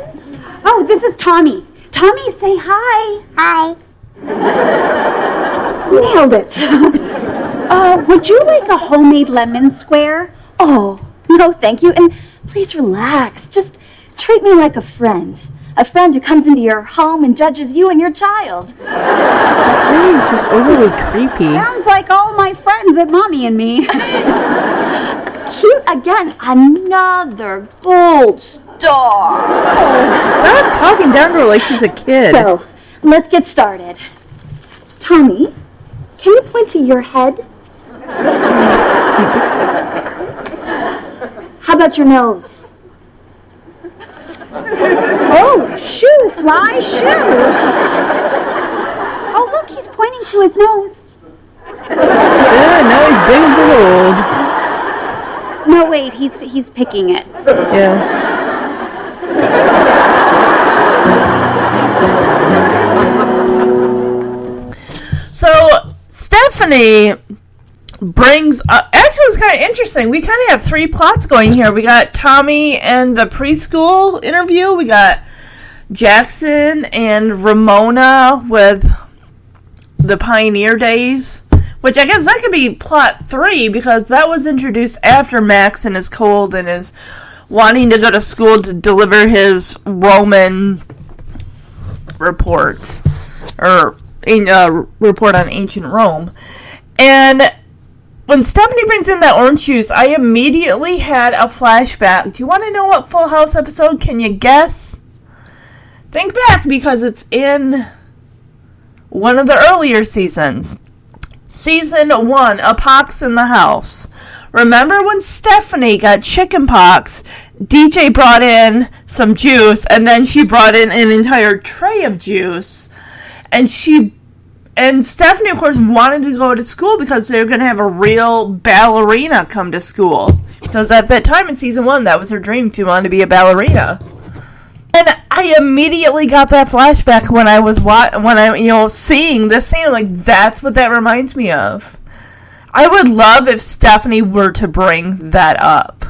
Oh, this is Tommy. Tommy, say hi. Hi. Nailed it. Uh, would you like a homemade lemon square? Oh, no, thank you. And please relax. Just treat me like a friend. a friend who comes into your home and judges you and your child. That really is just overly creepy. Sounds like all my friends at Mommy and Me. Cute again, another gold star. Oh, stop talking down to her like she's a kid. So, let's get started. Tommy, can you point to your head? How about your nose? Oh, shoe, fly, shoe. Oh, look, he's pointing to his nose. Yeah, now he's digging the gold. No, wait, he's he's picking it. Yeah. So, Stephanie brings up, actually it's kind of interesting, we kind of have three plots going here. We got Tommy and the preschool interview, we got Jackson and Ramona with the Pioneer Days, which I guess that could be plot three because that was introduced after Max and his cold and is wanting to go to school to deliver his Roman report or uh, report on ancient Rome. And when Stephanie brings in that orange juice, I immediately had a flashback. Do you want to know what Full House episode? Can you guess? Think back because it's in one of the earlier seasons. Season one, A Pox in the House. Remember when Stephanie got chicken pox, D J brought in some juice, and then she brought in an entire tray of juice, and she... And Stephanie, of course, wanted to go to school because they were going to have a real ballerina come to school. Because at that time in season one, that was her dream. She wanted to be a ballerina. And I immediately got that flashback when I was wa- when I, you know, seeing this scene. I'm like, that's what that reminds me of. I would love if Stephanie were to bring that up.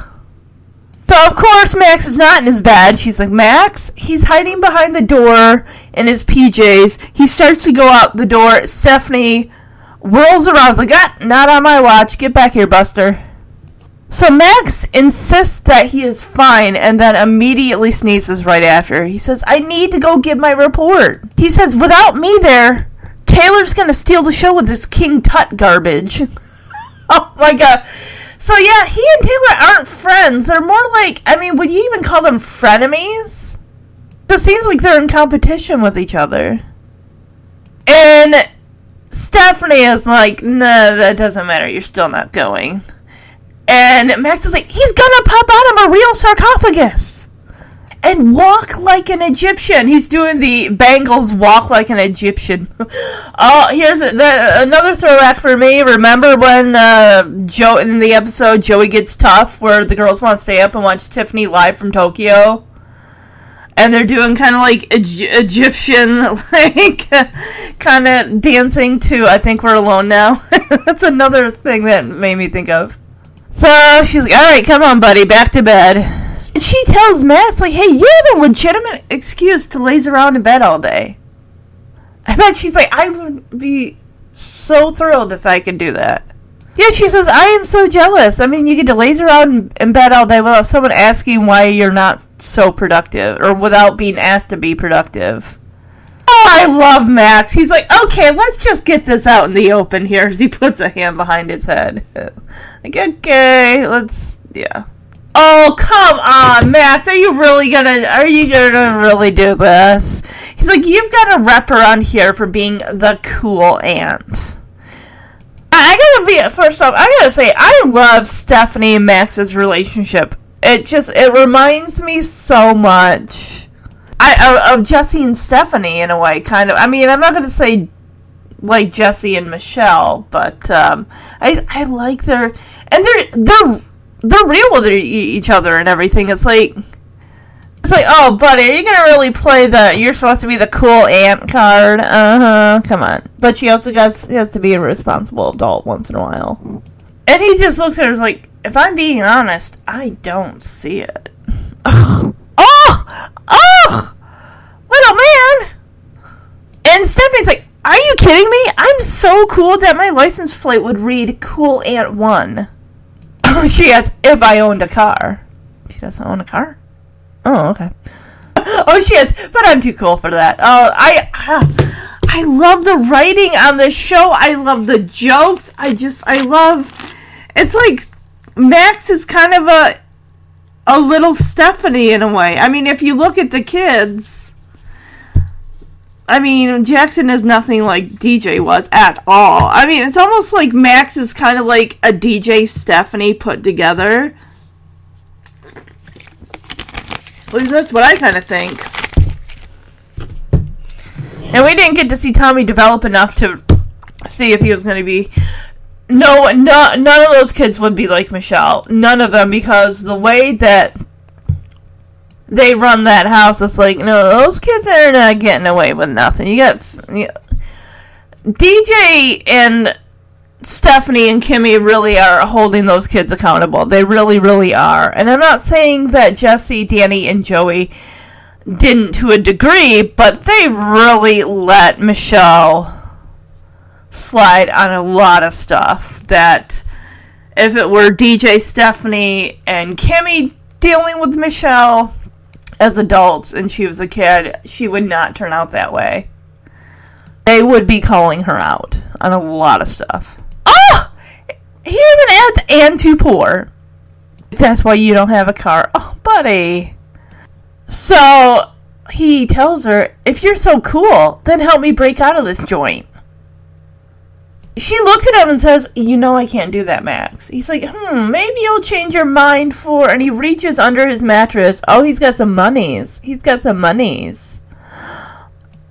So, of course, Max is not in his bed. She's like, Max, he's hiding behind the door in his P Js. He starts to go out the door. Stephanie whirls around. Like, ah, not on my watch. Get back here, Buster. So, Max insists that he is fine and then immediately sneezes right after. He says, I need to go get my report. He says, without me there, Taylor's going to steal the show with this King Tut garbage. Oh, my God. So, yeah, he and Taylor aren't friends. They're more like, I mean, would you even call them frenemies? It seems like they're in competition with each other. And Stephanie is like, no, that doesn't matter. You're still not going. And Max is like, he's gonna pop out of a real sarcophagus and walk like an Egyptian. He's doing the Bangles walk like an Egyptian. Oh, here's a, the, another throwback for me. Remember when uh, Joe in the episode Joey Gets Tough, where the girls want to stay up and watch Tiffany live from Tokyo? And they're doing kind of like e- Egyptian, like, kind of dancing to I Think We're Alone Now. That's another thing that made me think of. So she's like, all right, come on, buddy, back to bed. And she tells Max, like, hey, you have a legitimate excuse to laze around in bed all day. I bet she's like, I would be so thrilled if I could do that. Yeah, she says, I am so jealous. I mean, you get to laze around in bed all day without someone asking why you're not so productive, or without being asked to be productive. Oh, I love Max. He's like, okay, let's just get this out in the open here, as he puts a hand behind his head. Like, okay, let's, yeah. Oh, come on, Max. Are you really gonna, are you gonna really do this? He's like, you've got a rep around here for being the cool aunt. I gotta be, first off, I gotta say, I love Stephanie and Max's relationship. It just, it reminds me so much I, of Jesse and Stephanie in a way, kind of. I mean, I'm not gonna say like Jesse and Michelle, but um, I, I like their, and they're, they're, They're real with each other and everything. It's like, it's like, oh, buddy, are you going to really play the, you're supposed to be the cool aunt card? Uh-huh, come on. But she also has, has to be a responsible adult once in a while. And he just looks at her and is like, if I'm being honest, I don't see it. Oh! Oh! Little man! And Stephanie's like, are you kidding me? I'm so cool that my license plate would read Cool Aunt one. She asks if I owned a car. She doesn't own a car? Oh, okay. Oh, she is. But I'm too cool for that. Oh, I, uh, I love the writing on this show. I love the jokes. I just, I love, it's like Max is kind of a, a little Stephanie in a way. I mean, if you look at the kids, I mean, Jackson is nothing like D J was at all. I mean, it's almost like Max is kind of like a D J Stephanie put together. At least that's what I kind of think. And we didn't get to see Tommy develop enough to see if he was going to be... No, no, none of those kids would be like Michelle. None of them, because the way that... they run that house. It's like, no, those kids are not getting away with nothing. You got you, D J and Stephanie and Kimmy really are holding those kids accountable. They really, really are. And I'm not saying that Jesse, Danny, and Joey didn't to a degree, but they really let Michelle slide on a lot of stuff that if it were D J, Stephanie, and Kimmy dealing with Michelle as adults and she was a kid, she would not turn out that way. They would be calling her out on a lot of stuff. Oh! He even adds, and too poor. That's why you don't have a car. Oh, buddy. So, he tells her, if you're so cool, then help me break out of this joint. She looks at him and says, you know I can't do that, Max. He's like, hmm, maybe you'll change your mind for... And he reaches under his mattress. Oh, he's got some monies. He's got some monies.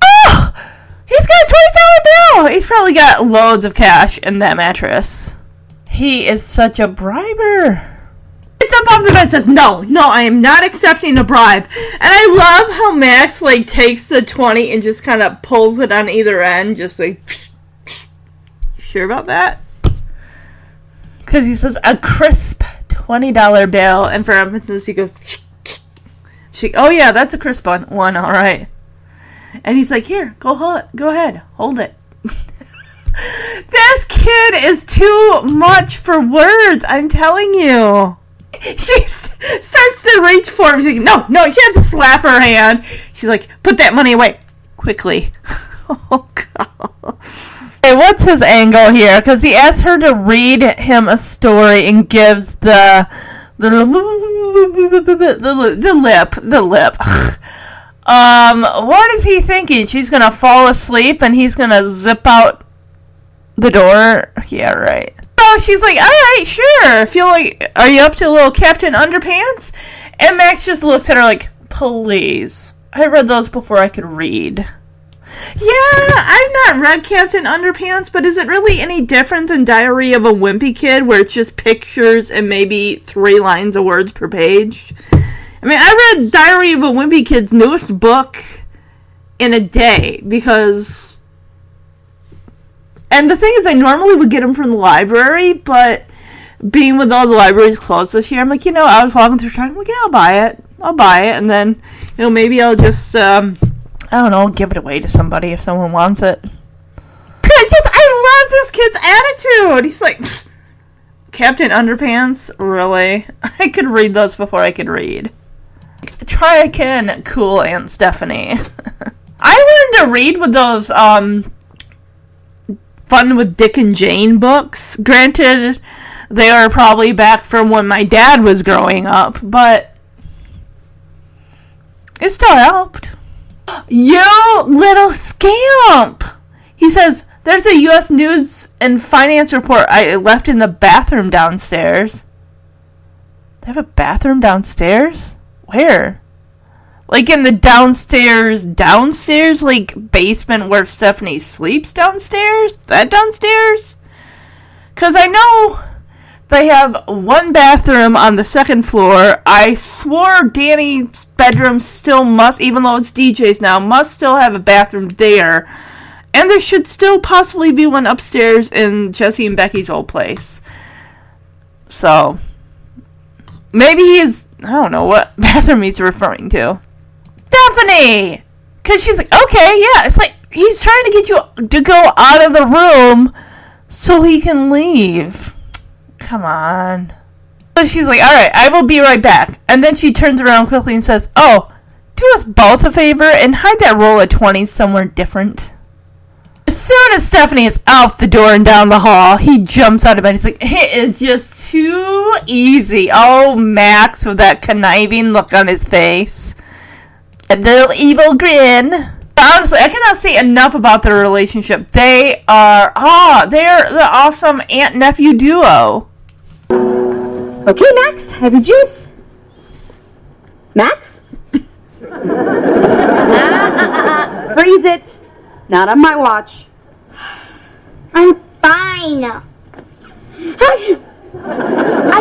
Oh! He's got a twenty dollar bill! He's probably got loads of cash in that mattress. He is such a briber. It's above the bed and says, no, no, I am not accepting a bribe. And I love how Max, like, takes the twenty and just kind of pulls it on either end. Just like... Sure about that? Because he says a crisp twenty dollar bill, and for emphasis he goes, she, oh yeah, that's a crisp one, one all right. And he's like, here, go hold, go ahead, hold it. This kid is too much for words, I'm telling you. She starts to reach for him. She's like, no, no, you have to slap her hand. She's like, put that money away quickly. Oh god. What's his angle here? Because he asks her to read him a story and gives the the, the, the lip the lip. um, what is he thinking? She's gonna fall asleep and he's gonna zip out the door. Yeah, right. So she's like, all right, sure. Feel like, are you up to a little Captain Underpants? And Max just looks at her like, please. I read those before I could read. Yeah, I've not read Captain Underpants, but is it really any different than Diary of a Wimpy Kid, where it's just pictures and maybe three lines of words per page? I mean, I read Diary of a Wimpy Kid's newest book in a day, because... And the thing is, I normally would get them from the library, but being with all the libraries closed this year, I'm like, you know, I was walking through town, I'm like, yeah, I'll buy it. I'll buy it, and then, you know, maybe I'll just, um... I don't know, give it away to somebody if someone wants it. I just, I love this kid's attitude. He's like, Captain Underpants? Really? I could read those before I could read. Try again, cool Aunt Stephanie. I learned to read with those, um, Fun with Dick and Jane books. Granted, they are probably back from when my dad was growing up, but it still helped. You little scamp! He says, there's a U S News and Finance report I left in the bathroom downstairs. They have a bathroom downstairs? Where? Like in the downstairs, downstairs? Like basement where Stephanie sleeps downstairs? That downstairs? Because I know they have one bathroom on the second floor. I swore Danny's bedroom still must, even though it's D J's now, must still have a bathroom there. And there should still possibly be one upstairs in Jesse and Becky's old place. So, maybe he's, I don't know what bathroom he's referring to. Stephanie! Because she's like, okay, yeah. It's like, he's trying to get you to go out of the room so he can leave. Come on. So she's like, alright, I will be right back. And then she turns around quickly and says, oh, Do us both a favor and hide that roll of twenties somewhere different. As soon as Stephanie is out the door and down the hall, he jumps out of bed. He's like, it is just too easy. Oh, Max, with that conniving look on his face. A little evil grin. Honestly, I cannot say enough about their relationship. They are, ah, they're the awesome aunt-nephew duo. Okay, Max, have your juice. Max? uh, uh, uh, uh, freeze it. Not on my watch. I'm fine. I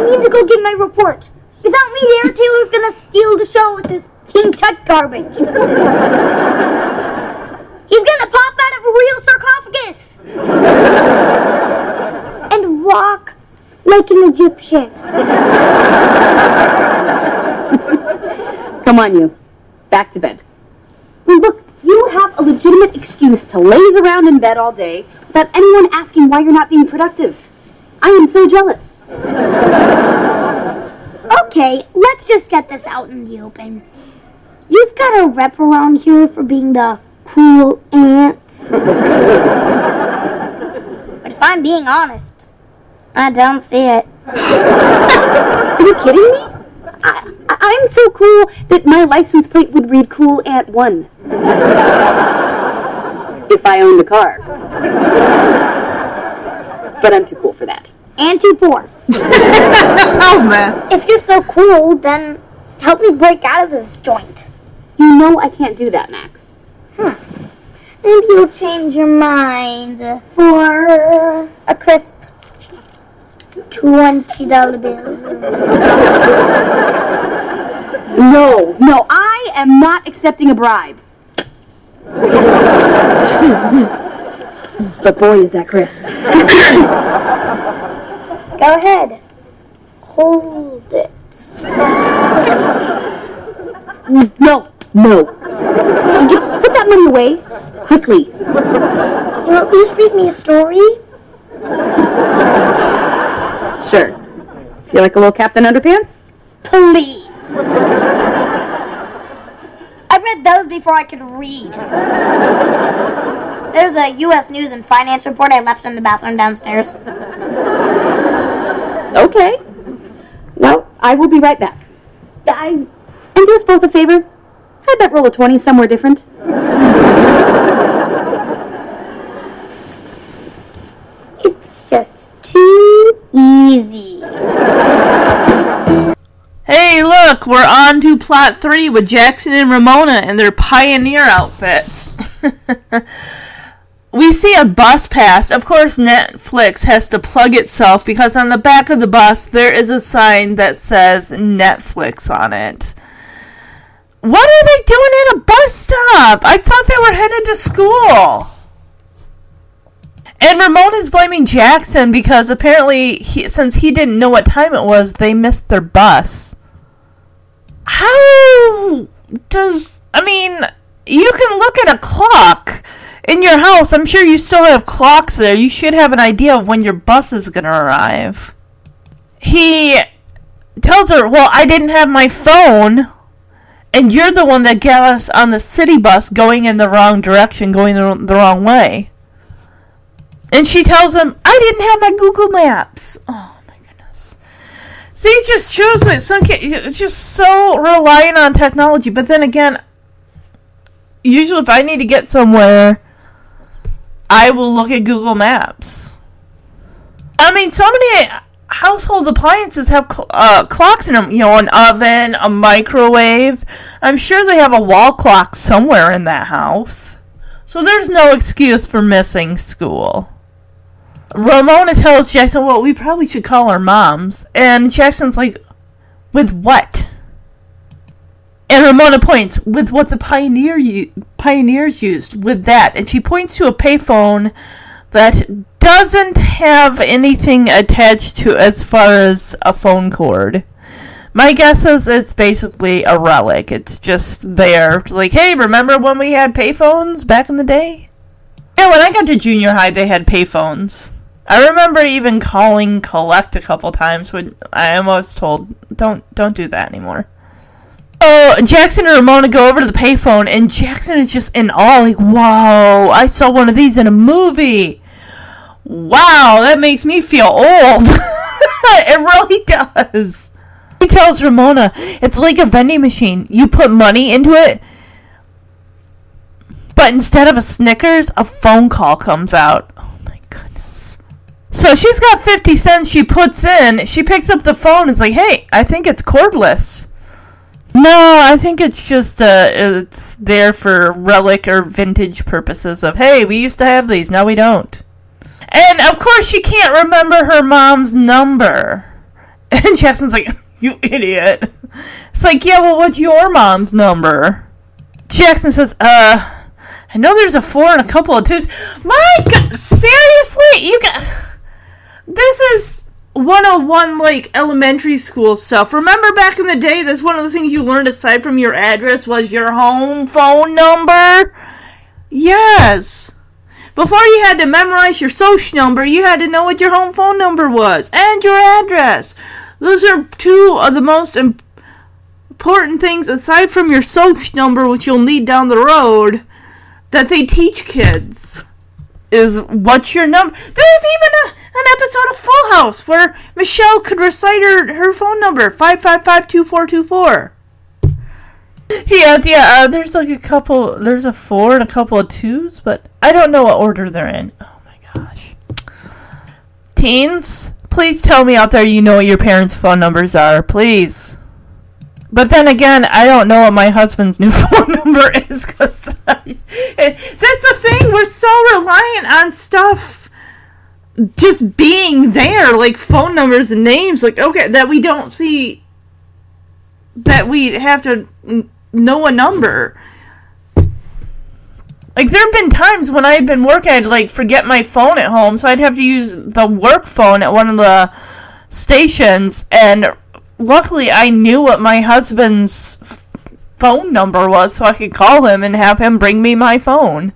need to go get my report. Without me there, Taylor's gonna steal the show with his King Tut garbage. He's gonna pop out of a real sarcophagus and walk like an Egyptian. Come on, you. Back to bed. Well, look. You have a legitimate excuse to laze around in bed all day without anyone asking why you're not being productive. I am so jealous. Okay, let's just get this out in the open. You've got a rep around here for being the cool aunt. But if I'm being honest, I don't see it. Are you kidding me? I... I'm so cool that my license plate would read Cool Aunt One. If I owned a car. But I'm too cool for that. And too poor. Oh, man. If you're so cool, then help me break out of this joint. You know I can't do that, Max. Huh. Maybe you'll change your mind for a crisp twenty dollar bill. No, no, I am not accepting a bribe. But boy, is that crisp. Go ahead. Hold it. No, no. Just put that money away, quickly. Can you at least read me a story? Sure. Feel like a little Captain Underpants? Please. I read those before I could read. There's a U S News and Finance report I left in the bathroom downstairs. Okay. Well, I will be right back. I And do us both a favor. I bet roll a twenty somewhere different. It's just too easy. Hey, look, we're on to plot three with Jackson and Ramona and their pioneer outfits. We see a bus pass. Of course, Netflix has to plug itself because on the back of the bus, there is a sign that says Netflix on it. What are they doing at a bus stop? I thought they were headed to school. And Ramona's blaming Jackson because apparently, he, since he didn't know what time it was, they missed their bus. How does... I mean, you can look at a clock in your house. I'm sure you still have clocks there. You should have an idea of when your bus is going to arrive. He tells her, well, I didn't have my phone, and you're the one that got us on the city bus going in the wrong direction, going the wrong way. And she tells him, I didn't have my Google Maps. Oh, my goodness. See, it just shows that some kids, it's just so reliant on technology. But then again, usually if I need to get somewhere, I will look at Google Maps. I mean, so many household appliances have cl- uh, clocks in them. You know, an oven, a microwave. I'm sure they have a wall clock somewhere in that house. So there's no excuse for missing school. Ramona tells Jackson, well, we probably should call our moms. And Jackson's like, with what? And Ramona points, with what the pioneer u- pioneers used, with that. And she points to a payphone that doesn't have anything attached to as far as a phone cord. My guess is it's basically a relic. It's just there. Like, hey, remember when we had payphones back in the day? Yeah, when I got to junior high, they had payphones. I remember even calling collect a couple times when I almost told, don't don't do that anymore. Uh, Jackson and Ramona go over to the payphone, and Jackson is just in awe, like, "Wow, I saw one of these in a movie. Wow, that makes me feel old." It really does. He tells Ramona, "It's like a vending machine. You put money into it, but instead of a Snickers, a phone call comes out." Oh my goodness. So she's got fifty cents she puts in. She picks up the phone. It's like, "Hey, I think it's cordless." No, I think it's just uh, it's there for relic or vintage purposes of, "Hey, we used to have these. Now we don't." And, of course, she can't remember her mom's number. And Jackson's like, "You idiot." It's like, "Yeah, well, what's your mom's number?" Jackson says, uh... "I know there's a four and a couple of twos." My God, seriously? You got... This is one oh one, like, elementary school stuff. Remember back in the day, that's one of the things you learned aside from your address was your home phone number? Yes. Before you had to memorize your social number, you had to know what your home phone number was and your address. Those are two of the most important things aside from your social number, which you'll need down the road, that they teach kids, is what's your number. There's even a, an episode of Full House where Michelle could recite her, her phone number, five five five, two four two four. Yeah, yeah, uh, there's like a couple, there's a four and a couple of twos, but I don't know what order they're in. Oh my gosh. Teens, please tell me out there you know what your parents' phone numbers are, please. But then again, I don't know what my husband's new phone number is, because that's the thing. We're so reliant on stuff just being there, like phone numbers and names, like, okay, that we don't see, that we have to know a number. Like, there have been times when I had been working, I'd, like, forget my phone at home, so I'd have to use the work phone at one of the stations, and luckily I knew what my husband's phone number was, so I could call him and have him bring me my phone.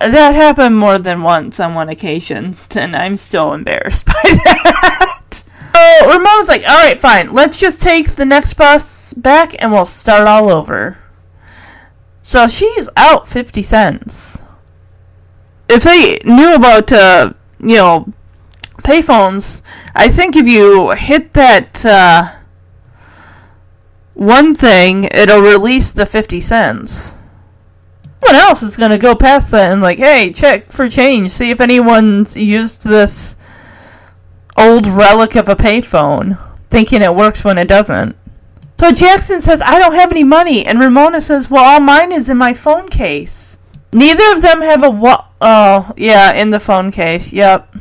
That happened more than once on one occasion, and I'm still embarrassed by that. So Ramon's like, "All right, fine. Let's just take the next bus back and we'll start all over." So she's out fifty cents. If they knew about, uh, you know, payphones, I think if you hit that uh, one thing, it'll release the fifty cents. Someone else is going to go past that and like, "Hey, check for change. See if anyone's used this old relic of a payphone," thinking it works when it doesn't. So Jackson says, "I don't have any money," and Ramona says, "Well, all mine is in my phone case." Neither of them have a wa- oh yeah, in the phone case. Yep,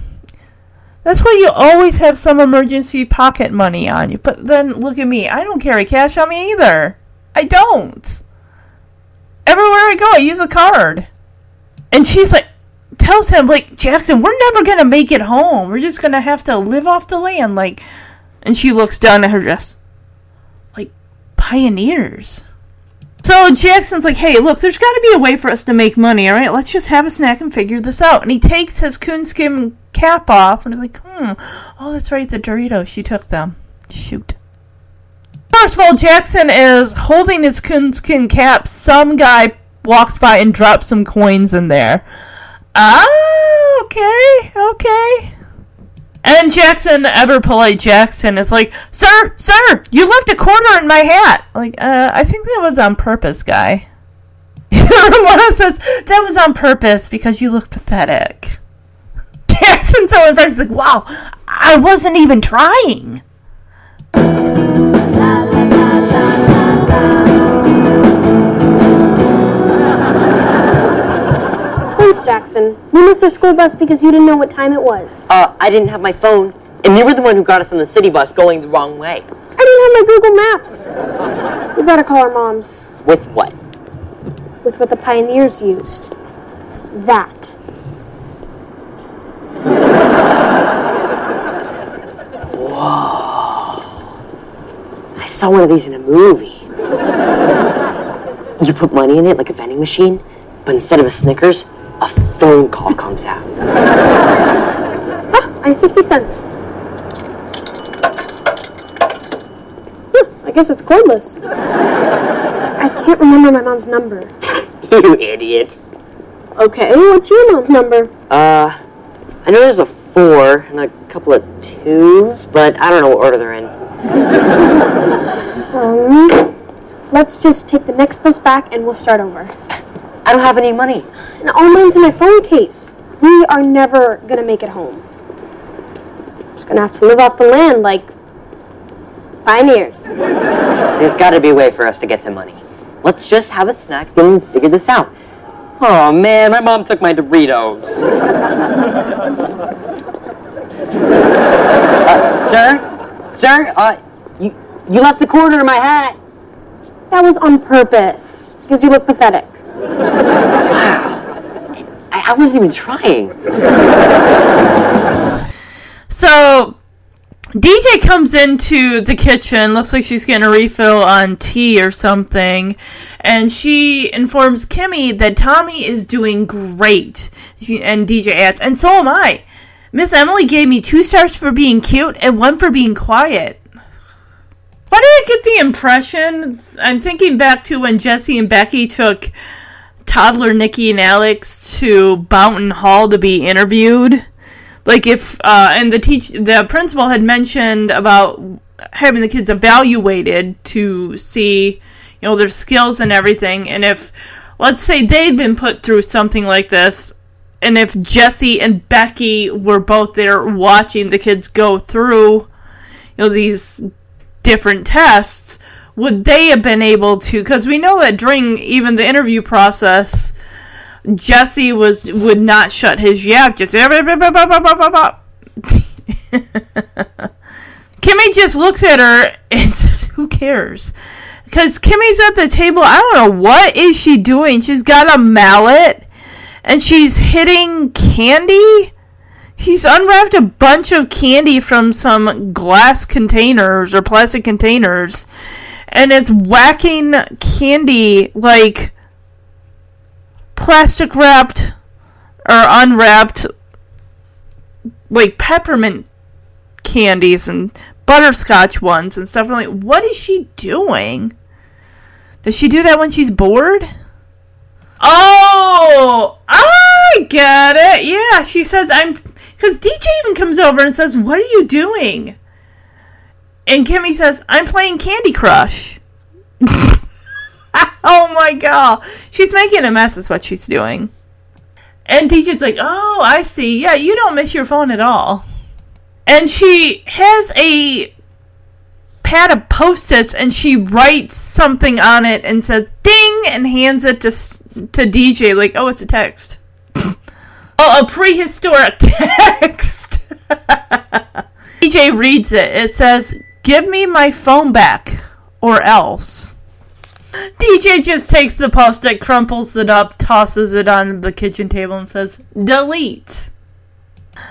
that's why you always have some emergency pocket money on you. But then look at me, I don't carry cash on me either. I don't. Everywhere I go, I use a card. And she's like, tells him, like, "Jackson, we're never going to make it home. We're just going to have to live off the land." Like, and she looks down at her dress. Like, pioneers. So Jackson's like, "Hey, look, there's got to be a way for us to make money, all right? Let's just have a snack and figure this out." And he takes his coonskin cap off and is like, hmm, oh, that's right, the Doritos. She took them. Shoot. First of all, Jackson is holding his coonskin cap. Some guy walks by and drops some coins in there. Ah, okay, okay. And Jackson, ever polite Jackson, is like, Sir, sir, you left a quarter in my hat." Like, uh, I think that was on purpose, guy. Ramona says, "That was on purpose because you look pathetic." Jackson's so impressed, he's like, "Wow, I wasn't even trying." La, la, la, la, la, la. "Jackson, you missed our school bus because you didn't know what time it was." Uh, I didn't have my phone, and you were the one who got us on the city bus going the wrong way." "I didn't have my Google Maps." "We better call our moms." "With what?" "With what the pioneers used. That." Whoa. I saw one of these in a movie. You put money in it like a vending machine, but instead of a Snickers, a phone call comes out. Ah, I have fifty cents. Hmm, I guess guess it's cordless. I can't remember my mom's number. You idiot. Okay, what's your mom's number? Uh, I know there's a four and a couple of twos, but I don't know what order they're in. um, let's just take the next bus back and we'll start over. I don't have any money. And all mine's in my phone case. We are never going to make it home. I'm just going to have to live off the land like pioneers. There's got to be a way for us to get some money. Let's just have a snack and figure this out. Oh man, my mom took my Doritos. uh, sir? Sir? Uh, you, you left a quarter in my hat. That was on purpose, because you look pathetic. Wow. I, I wasn't even trying. So, D J comes into the kitchen, looks like she's getting a refill on tea or something, and she informs Kimmy that Tommy is doing great. She, and D J adds, and so am I. Miss Emily gave me two stars for being cute and one for being quiet. Why did I get the impression, I'm thinking back to when Jesse and Becky took toddler Nikki and Alex to Bountain Hall to be interviewed. Like if, uh, and the teach, the principal had mentioned about having the kids evaluated to see, you know, their skills and everything. And if, let's say they'd been put through something like this, and if Jesse and Becky were both there watching the kids go through, you know, these different tests, would they have been able to, because we know that during even the interview process, Jesse was would not shut his yap. Just Kimmy just looks at her and says, "Who cares?" Because Kimmy's at the table. I don't know what is she doing. She's got a mallet and she's hitting candy. She's unwrapped a bunch of candy from some glass containers or plastic containers, and it's whacking candy like plastic wrapped or unwrapped like peppermint candies and butterscotch ones and stuff. I'm like, what is she doing? Does she do that when she's bored? Oh, I get it. Yeah, she says I'm, because D J even comes over and says, what are you doing? And Kimmy says, I'm playing Candy Crush. Oh my god. She's making a mess is what she's doing. And D J's like, oh, I see. Yeah, you don't miss your phone at all. And she has a pad of Post-its and she writes something on it and says, ding, and hands it to to D J like, oh, it's a text. Oh, a prehistoric text. D J reads it. It says, give me my phone back or else. D J just takes the Post-it, crumples it up, tosses it on the kitchen table, and says, delete.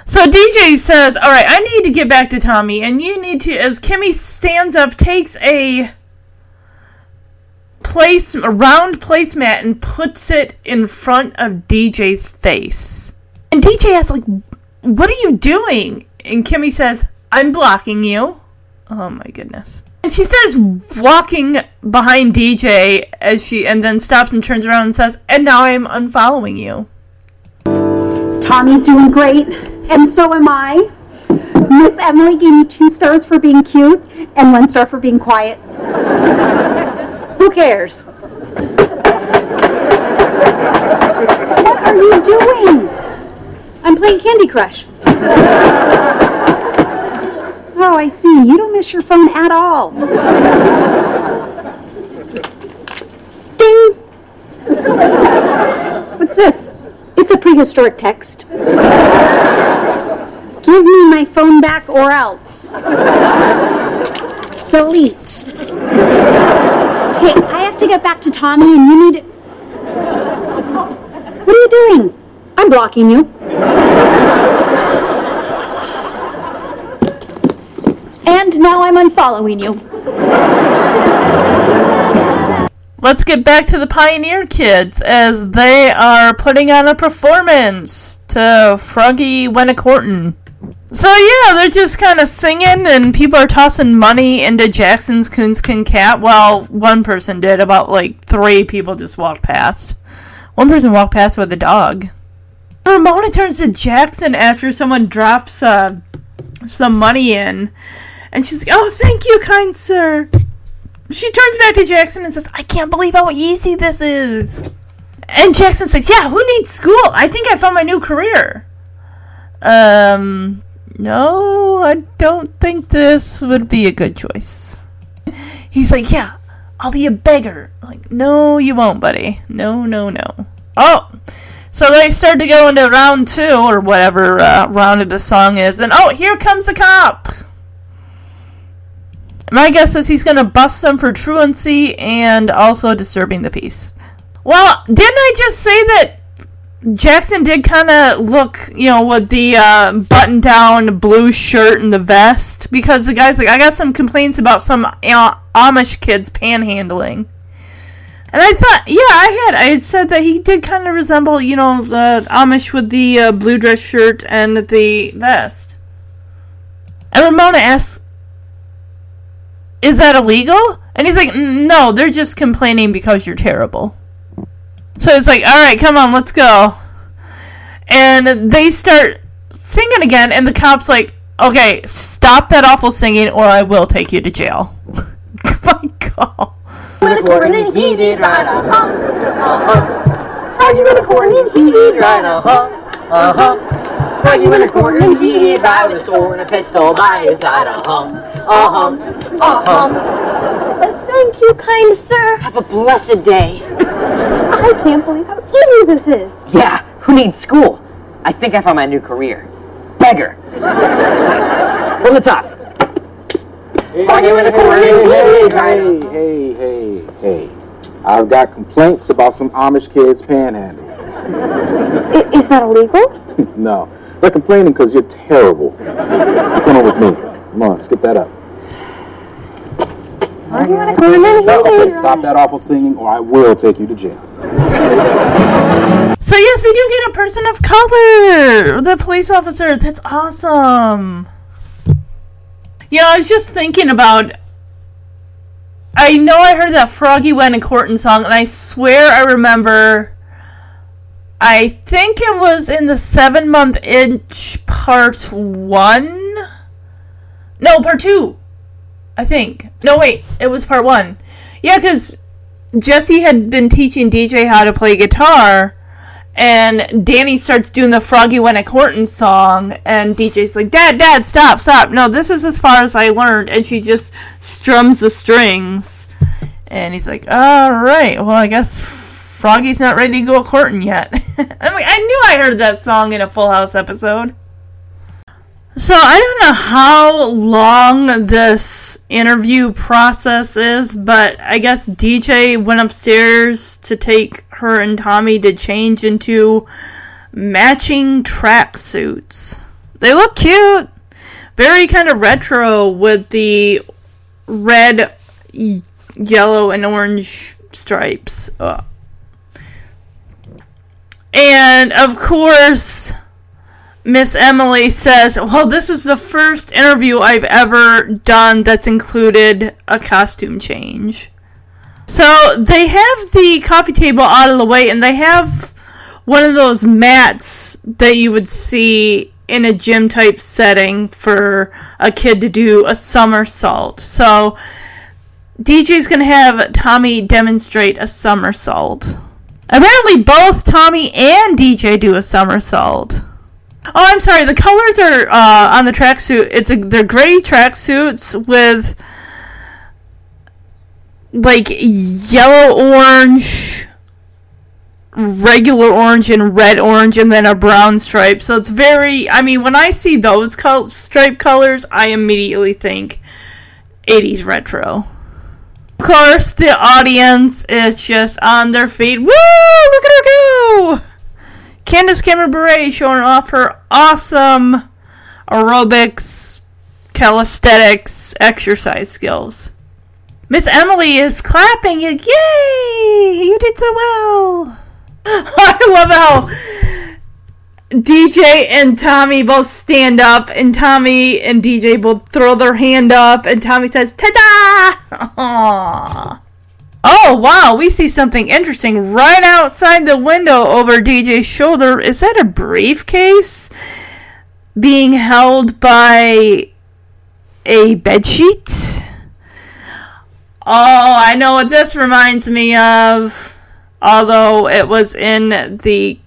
So D J says, all right, I need to get back to Tommy, and you need to, as Kimmy stands up, takes a place, a round placemat and puts it in front of D J's face. And D J asks, like, what are you doing? And Kimmy says, I'm blocking you. Oh, my goodness. And she starts walking behind D J as she, and then stops and turns around and says, and now I'm unfollowing you. Tommy's doing great, and so am I. Miss Emily gave me two stars for being cute and one star for being quiet. Who cares? What are you doing? I'm playing Candy Crush. Oh, I see. You don't miss your phone at all. Ding! What's this? It's a prehistoric text. Give me my phone back or else. Delete. Hey, I have to get back to Tommy and you need... What are you doing? I'm blocking you. And now I'm unfollowing you. Let's get back to the Pioneer Kids as they are putting on a performance to Froggy Went-a-Courtin'. So yeah, they're just kind of singing, and people are tossing money into Jackson's coonskin cap. Well, one person did. About like three people just walked past. One person walked past with a dog. Ramona turns to Jackson after someone drops uh, some money in, and she's like, "Oh, thank you, kind sir." She turns back to Jackson and says, "I can't believe how easy this is." And Jackson says, "Yeah, who needs school? I think I found my new career." Um. No, I don't think this would be a good choice. He's like, yeah, I'll be a beggar. I'm like, no, you won't, buddy. No, no, no. Oh, so they start to go into round two, or whatever uh, round of the song is. And, oh, here comes the cop. My guess is he's going to bust them for truancy and also disturbing the peace. Well, didn't I just say that Jackson did kind of look, you know, with the uh, button-down blue shirt and the vest? Because the guy's like, I got some complaints about some you know, Amish kids panhandling. And I thought, yeah, I had I had said that he did kind of resemble, you know, the Amish with the uh, blue dress shirt and the vest. And Ramona asks, is that illegal? And he's like, no, they're just complaining because you're terrible. So it's like, alright, come on, let's go. And they start singing again, and the cop's like, okay, stop that awful singing, or I will take you to jail. My God. Unicorn, he did right, uh-huh, uh-huh. Froggy unicorn, he did right, uh-huh, uh-huh. Froggy unicorn, he did right, with a sword and a pistol by his side, uh-huh, uh-huh, uh-huh. Thank you, kind sir. Have a blessed day. I can't believe how easy this is. Yeah, who needs school? I think I found my new career. Beggar. From the top. Hey, hey, hey, hey, hey. I've got complaints about some Amish kids panhandling. Is that illegal? No. They're complaining because you're terrible. What's going on with me? Come on, skip that up. Are you going to come in here? Okay, stop that awful singing, or I will take you to jail. So yes, we do get a person of color, the police officer. That's awesome. Yeah, I was just thinking about. I know I heard that Froggy went in court and song, and I swear I remember. I think it was in the Seven Month Itch Part One. No, Part Two. I think. No, wait. It was part one. Yeah, because Jesse had been teaching D J how to play guitar, and Danny starts doing the Froggy Went A-Courtin' song, and D J's like, Dad, Dad, stop, stop. No, this is as far as I learned, and she just strums the strings. And he's like, all right, well, I guess Froggy's not ready to go a-courtin' yet. I'm like, I knew I heard that song in a Full House episode. So I don't know how long this interview process is, but I guess D J went upstairs to take her and Tommy to change into matching tracksuits. They look cute. Very kind of retro with the red, yellow, and orange stripes. Oh. And of course, Miss Emily says, well, this is the first interview I've ever done that's included a costume change. So they have the coffee table out of the way, and they have one of those mats that you would see in a gym type setting for a kid to do a somersault. So D J's going to have Tommy demonstrate a somersault. Apparently both Tommy and D J do a somersault. Oh, I'm sorry. The colors are uh, on the tracksuit. It's a, they're gray tracksuits with like yellow, orange, regular orange, and red orange, and then a brown stripe. So it's very. I mean, when I see those col- stripe colors, I immediately think eighties retro. Of course, the audience is just on their feet. Woo! Look at her go! Candace Cameron Bure showing off her awesome aerobics, calisthenics, exercise skills. Miss Emily is clapping. Yay! You did so well. I love how D J and Tommy both stand up, and Tommy and D J both throw their hand up, and Tommy says, ta-da! Aww. Oh, wow, we see something interesting right outside the window over D J's shoulder. Is that a briefcase being held by a bedsheet? Oh, I know what this reminds me of. Although it was in the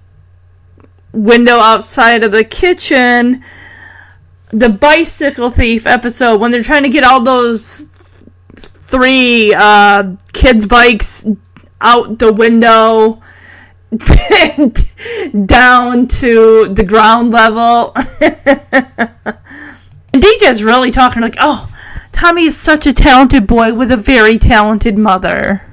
window outside of the kitchen, the bicycle thief episode, when they're trying to get all those three uh, kids' bikes out the window down to the ground level. And D J's really talking like, oh, Tommy is such a talented boy with a very talented mother.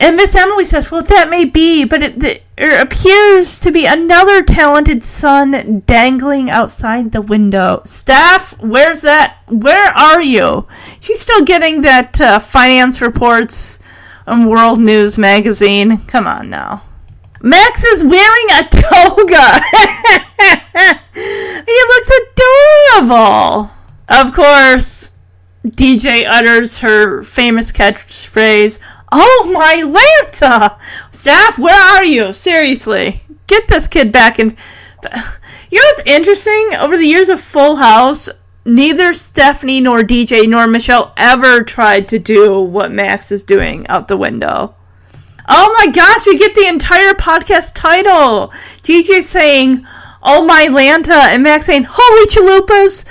And Miss Emily says, well, that may be, but it, it, it appears to be another talented son dangling outside the window. Steph, where's that? Where are you? She's still getting that uh, finance reports on World News magazine. Come on now. Max is wearing a toga. He looks adorable. Of course, D J utters her famous catchphrase, oh, my Lanta! Staff, where are you? Seriously. Get this kid back in. You know what's interesting? Over the years of Full House, neither Stephanie nor D J nor Michelle ever tried to do what Max is doing out the window. Oh, my gosh. We get the entire podcast title. D J saying, oh, my Lanta, and Max saying, holy chalupas.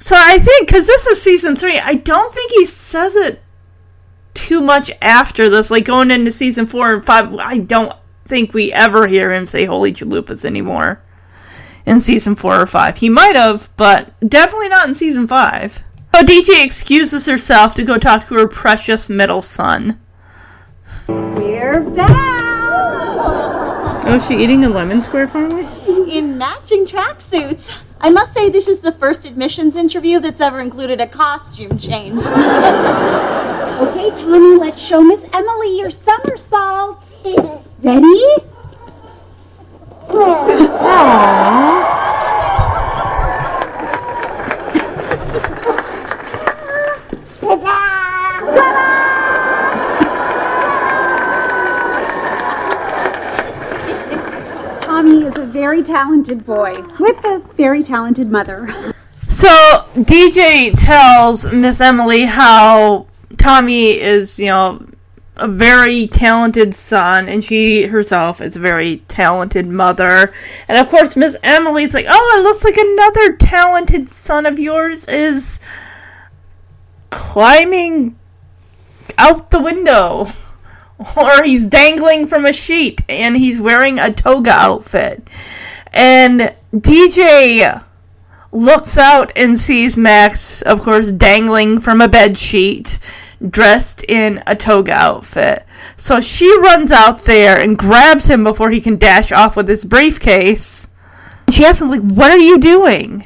So I think, because this is season three, I don't think he says it too much after this, like going into season four and five. I don't think we ever hear him say holy chalupas anymore in season four or five. He might have, but definitely not in season five. So D J excuses herself to go talk to her precious middle son. We're back! Oh, is she eating a lemon square finally? In matching tracksuits. I must say this is the first admissions interview that's ever included a costume change. Okay, Tommy, let's show Miss Emily your somersault. Ready? Ta-da! Tommy is a very talented boy with a very talented mother. So D J tells Miss Emily how Tommy is, you know, a very talented son, and she herself is a very talented mother. And of course, Miss Emily's like, oh, it looks like another talented son of yours is climbing out the window, or he's dangling from a sheet, and he's wearing a toga outfit. And D J looks out and sees Max, of course, dangling from a bed sheet, dressed in a toga outfit. So she runs out there and grabs him before he can dash off with his briefcase. She asks him, like, what are you doing?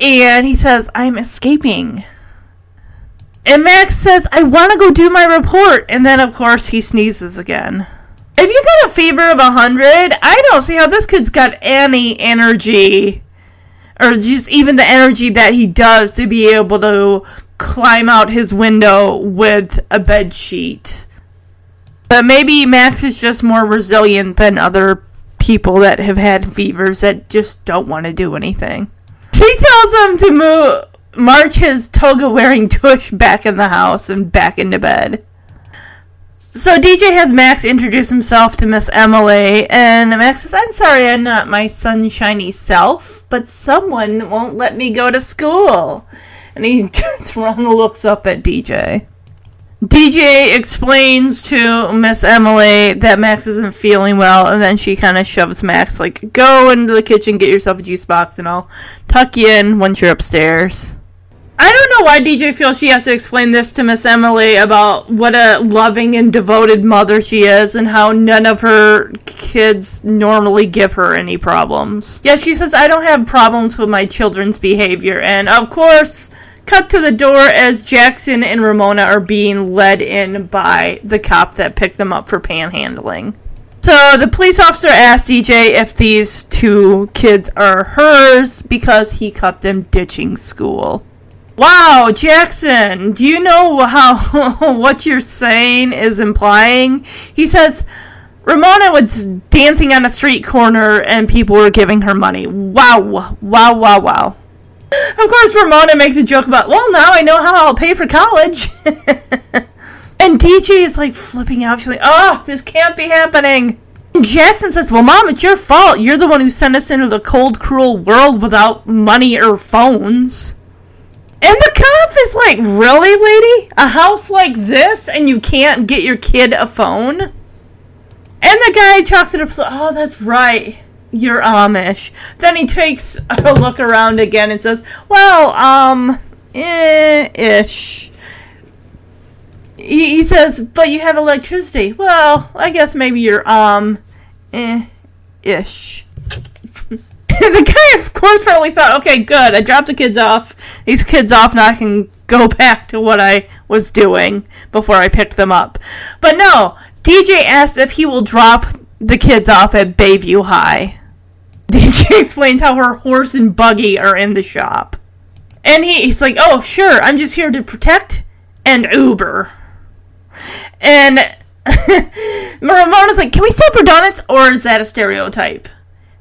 And he says, I'm escaping. And Max says, I want to go do my report. And then, of course, he sneezes again. If you got a fever of one hundred, I don't see how this kid's got any energy, or just even the energy that he does to be able to climb out his window with a bed sheet. But maybe Max is just more resilient than other people that have had fevers that just don't want to do anything. She tells him to move, march his toga-wearing tush back in the house and back into bed. So D J has Max introduce himself to Miss Emily, and Max says, I'm sorry I'm not my sunshiny self, but someone won't let me go to school. And he turns around and looks up at D J. D J explains to Miss Emily that Max isn't feeling well, and then she kind of shoves Max, like, go into the kitchen, get yourself a juice box, and I'll tuck you in once you're upstairs. I don't know why D J feels she has to explain this to Miss Emily about what a loving and devoted mother she is and how none of her kids normally give her any problems. Yeah, she says, I don't have problems with my children's behavior. And, of course, cut to the door as Jackson and Ramona are being led in by the cop that picked them up for panhandling. So the police officer asked D J if these two kids are hers because he caught them ditching school. Wow, Jackson, do you know how what you're saying is implying? He says, Ramona was dancing on a street corner and people were giving her money. Wow, wow, wow, wow. Of course, Ramona makes a joke about, well, now I know how I'll pay for college. And D J is like flipping out. She's like, oh, this can't be happening. And Jackson says, well, Mom, it's your fault. You're the one who sent us into the cold, cruel world without money or phones. And the cop is like, really, lady? A house like this and you can't get your kid a phone? And the guy chalks it up, oh, that's right. You're Amish. Then he takes a look around again and says, well, um, eh, ish. He, he says, but you have electricity. Well, I guess maybe you're, um, eh, ish. The guy, of course, probably thought, okay, good, I dropped the kids off, these kids off, now I can go back to what I was doing before I picked them up. But no, D J asked if he will drop the kids off at Bayview High. D J explains how her horse and buggy are in the shop. And he, he's like, oh, sure, I'm just here to protect and Uber. And Ramona's like, can we stop for donuts, or is that a stereotype?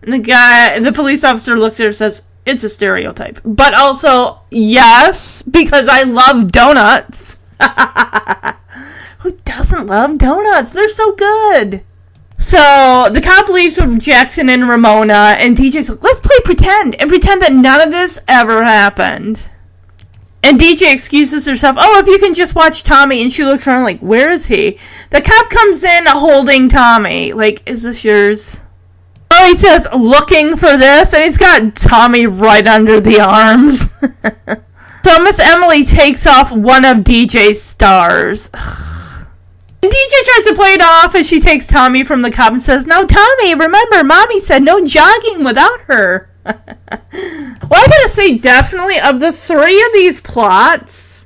And the guy, the police officer looks at her and says, it's a stereotype. But also, yes, because I love donuts. Who doesn't love donuts? They're so good. So the cop leaves with Jackson and Ramona, and D J's like, let's play pretend, and pretend that none of this ever happened. And D J excuses herself, oh, if you can just watch Tommy, and she looks around like, where is he? The cop comes in holding Tommy, like, is this yours? Oh, he says, looking for this, and he's got Tommy right under the arms. So Miss Emily takes off one of D J's stars. And D J tries to play it off as she takes Tommy from the cop and says, no, Tommy, remember, Mommy said no jogging without her. Well, I gotta say, definitely, of the three of these plots,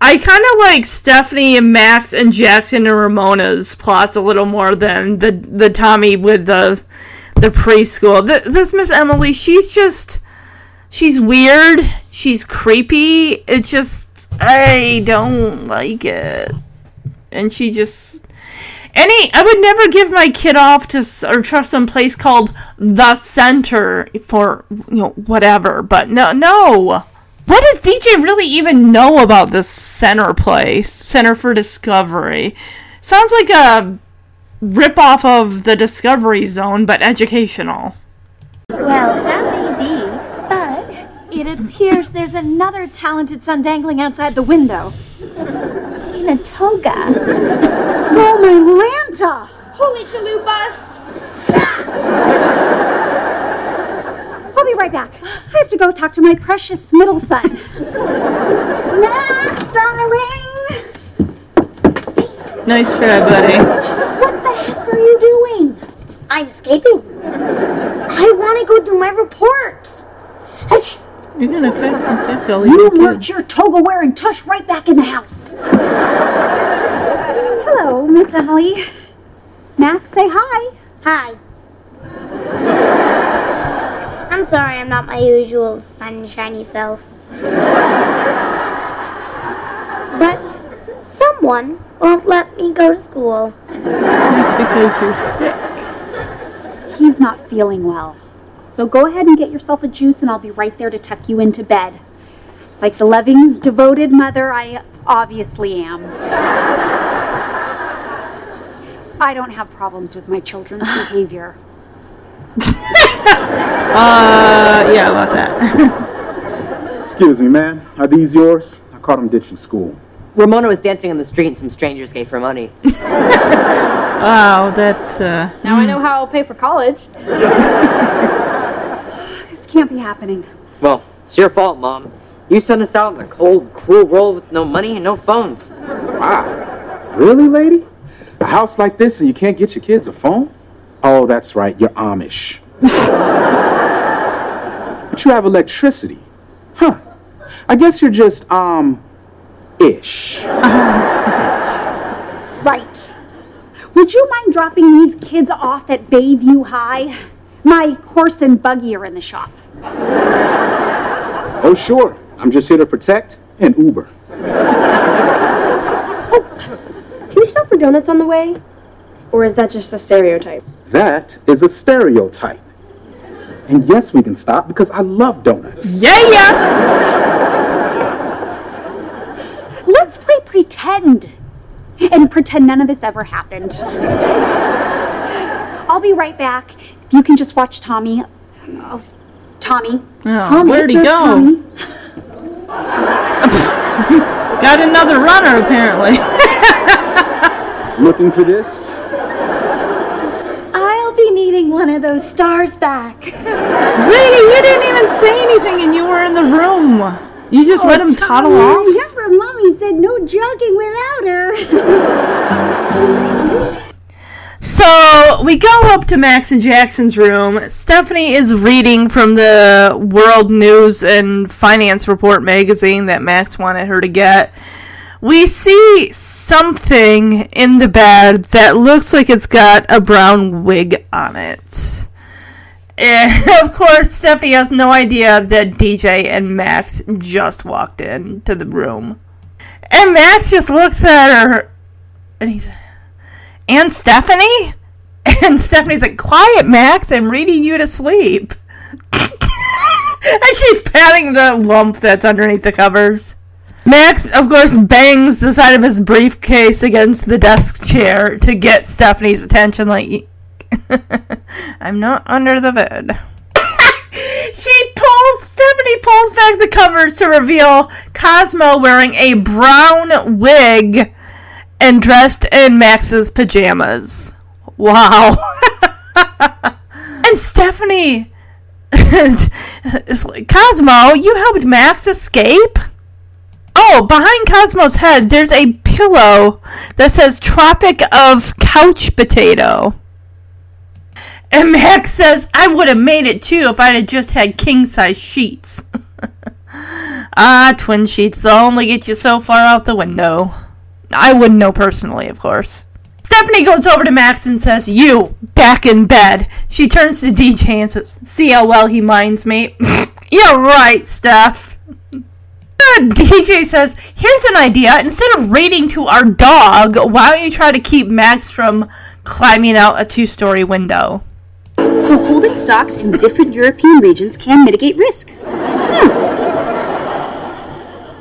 I kind of like Stephanie and Max and Jackson and Ramona's plots a little more than the the Tommy with the the preschool. The, this Miss Emily, she's just, she's weird. She's creepy. It's just, I don't like it. And she just, any, I would never give my kid off to, or trust some place called the Center for, you know, whatever. But no, no. What does D J really even know about this center place? Center for Discovery. Sounds like a ripoff of the Discovery Zone, but educational. Well, that may be, but it appears there's another talented son dangling outside the window. In a toga. Oh, my lanta! Holy chalupas! I'll be right back. I have to go talk to my precious middle son. Max, darling! Nice try, buddy. What the heck are you doing? I'm escaping. I want to go do my report. That's- You're going to infect all you kids. You worked your toga-wearing tush right back in the house. Hello, Miss Emily. Max, say hi. Hi. I'm sorry I'm not my usual sunshiny self. But someone won't let me go to school. It's because you're sick. He's not feeling well. So go ahead and get yourself a juice, and I'll be right there to tuck you into bed. Like the loving, devoted mother I obviously am. I don't have problems with my children's behavior. uh, yeah, about that. Excuse me, ma'am. Are these yours? I caught them ditching school. Ramona was dancing on the street, and some strangers gave her money. Wow, that, uh... Now I know how I'll pay for college. Can't be happening. Well, it's your fault, Mom. You sent us out in the cold, cruel world with no money and no phones. Wow. Really, lady? A house like this and you can't get your kids a phone? Oh, that's right. You're Amish. But you have electricity. Huh. I guess you're just, um, ish. Right. would you mind dropping these kids off at Bayview High? My horse and buggy are in the shop. Oh, sure. I'm just here to protect and Uber. Oh, can you stop for donuts on the way? Or is that just a stereotype? That is a stereotype. And yes, we can stop because I love donuts. Yeah, yes! Let's play pretend. And pretend none of this ever happened. I'll be right back. If you can just watch Tommy. Oh, Tommy. Oh, Tommy. Where'd he go? Tommy. Got another runner, apparently. Looking for this? One of those stars back. Lady, you didn't even say anything and you were in the room. You just oh, let him toddle off? Remember, Mommy said no jogging without her. So we go up to Max and Jackson's room. Stephanie is reading from the World News and Finance Report magazine that Max wanted her to get. We see something in the bed that looks like it's got a brown wig on it. And, of course, Stephanie has no idea that D J and Max just walked into the room. And Max just looks at her, and he's, and Stephanie? And Stephanie's like, quiet, Max, I'm reading you to sleep. And she's patting the lump that's underneath the covers. Max, of course, bangs the side of his briefcase against the desk chair to get Stephanie's attention, like, I'm not under the bed. She pulls, Stephanie pulls back the covers to reveal Cosmo wearing a brown wig and dressed in Max's pajamas. Wow. And Stephanie is like, Cosmo, you helped Max escape? Oh, behind Cosmo's head, there's a pillow that says Tropic of Couch Potato. And Max says, I would have made it too if I'd have just had king-size sheets. Ah, twin sheets, they'll only get you so far out the window. I wouldn't know personally, of course. Stephanie goes over to Max and says, you, back in bed. She turns to D J and says, see how well he minds me? You're right, Steph. D J says, here's an idea. Instead of reading to our dog, why don't you try to keep Max from climbing out a two-story window? So holding stocks in different European regions can mitigate risk. Hmm.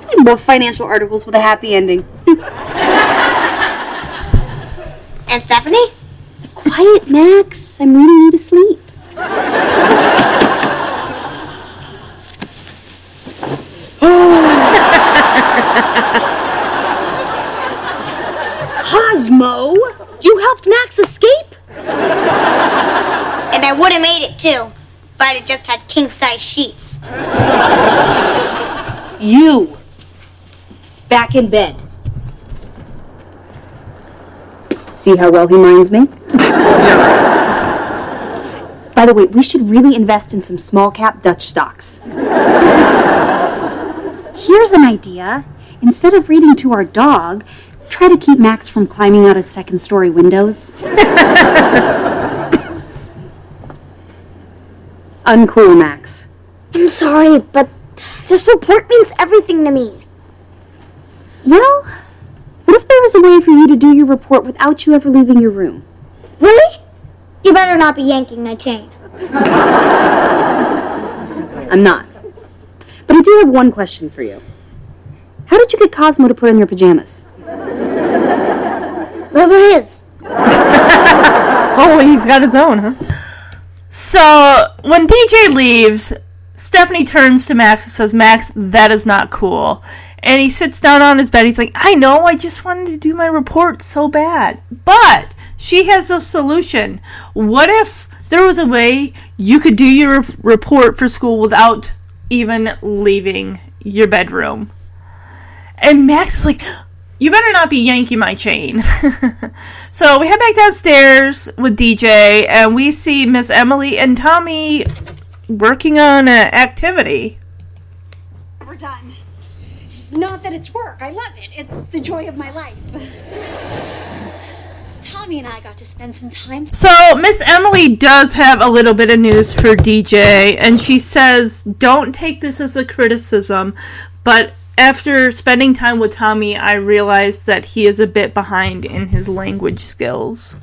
I love financial articles with a happy ending. And Stephanie? Quiet, Max. I'm reading you to sleep. Cosmo, you helped Max escape? And I would have made it too, if I'd have just had king-size sheets. You, back in bed. See how well he minds me? By the way, we should really invest in some small-cap Dutch stocks. Here's an idea. Instead of reading to our dog, try to keep Max from climbing out of second-story windows. Uncool, Max. I'm sorry, but this report means everything to me. Well, what if there was a way for you to do your report without you ever leaving your room? Really? You better not be yanking my chain. I'm not. But I do have one question for you. How did you get Cosmo to put on your pajamas? Those are his. Oh, he's got his own, huh? So, when D J leaves, Stephanie turns to Max and says, Max, that is not cool. And he sits down on his bed. He's like, I know, I just wanted to do my report so bad. But she has a solution. What if there was a way you could do your re- report for school without even leaving your bedroom? And Max is like, you better not be yanking my chain. So we head back downstairs with D J, and we see Miss Emily and Tommy working on an activity. We're done. Not that it's work. I love it. It's the joy of my life. Tommy. Emily and I got to spend some time. So Miss Emily does have a little bit of news for D J, and she says, don't take this as a criticism, but after spending time with Tommy, I realized that he is a bit behind in his language skills.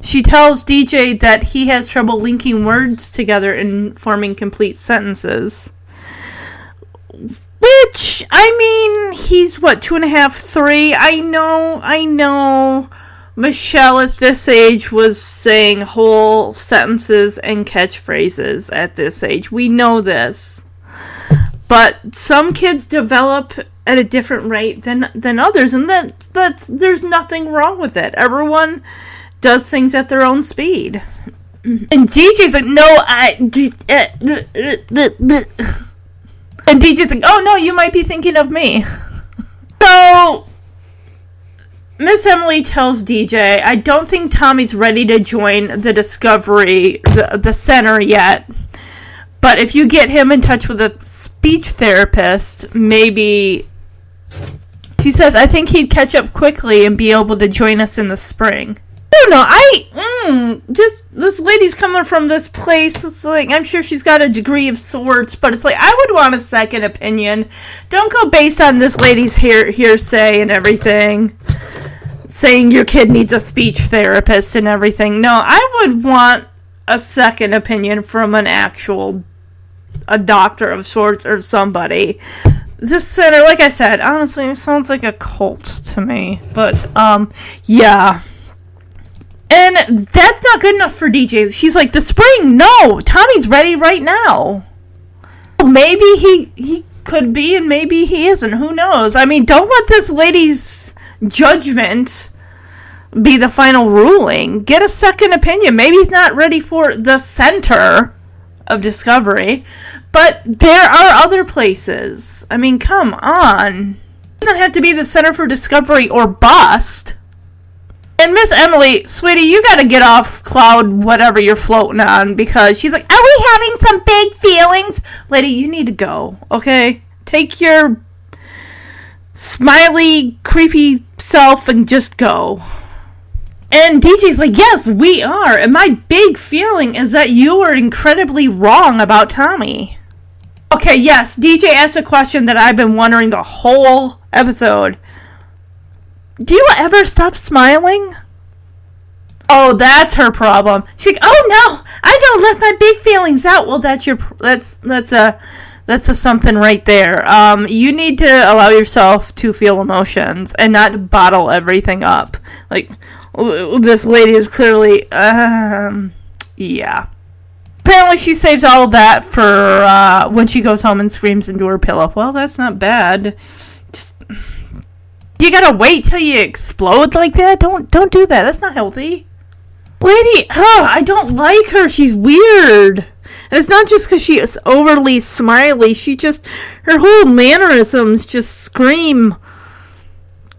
She tells D J that he has trouble linking words together and forming complete sentences. Which, I mean, he's, what, two and a half, three? I know, I know. Michelle at this age was saying whole sentences and catchphrases at this age. We know this. But some kids develop at a different rate than than others, and that's, that's, there's nothing wrong with it. Everyone does things at their own speed. And D J's like, no, I... D- uh, d- d- d- And D J's like, oh no, you might be thinking of me. So, Miss Emily tells D J, I don't think Tommy's ready to join the Discovery, the, the center yet. But if you get him in touch with a speech therapist, maybe... She says, I think he'd catch up quickly and be able to join us in the spring. I don't know, I... Mm, just... This lady's coming from this place. It's like, I'm sure she's got a degree of sorts, but it's like, I would want a second opinion. Don't go based on this lady's hear- hearsay and everything, saying your kid needs a speech therapist and everything. No, I would want a second opinion from an actual, a doctor of sorts or somebody. This center, like I said, honestly, it sounds like a cult to me, but, um, yeah. And that's not good enough for D J. She's like, the spring, no! Tommy's ready right now. Maybe he he could be and maybe he isn't. Who knows? I mean, don't let this lady's judgment be the final ruling. Get a second opinion. Maybe he's not ready for the center of Discovery. But there are other places. I mean, come on. It doesn't have to be the Center for Discovery or bust. And Miss Emily, sweetie, you gotta get off cloud whatever you're floating on, because she's like, are we having some big feelings? Lady, you need to go, okay? Take your smiley, creepy self and just go. And D J's like, yes, we are. And my big feeling is that you are incredibly wrong about Tommy. Okay, yes, D J asked a question that I've been wondering the whole episode. Do you ever stop smiling? Oh, that's her problem. She's like, oh no, I don't let my big feelings out. Well, that's your, that's, that's a, that's a something right there. Um, you need to allow yourself to feel emotions and not bottle everything up. Like, this lady is clearly, um, yeah. Apparently she saves all of that for, uh, when she goes home and screams into her pillow. Well, that's not bad. Just... You gotta wait till you explode like that? Don't don't do that. That's not healthy. Lady, oh, I don't like her. She's weird. And it's not just because she is overly smiley. She just, her whole mannerisms just scream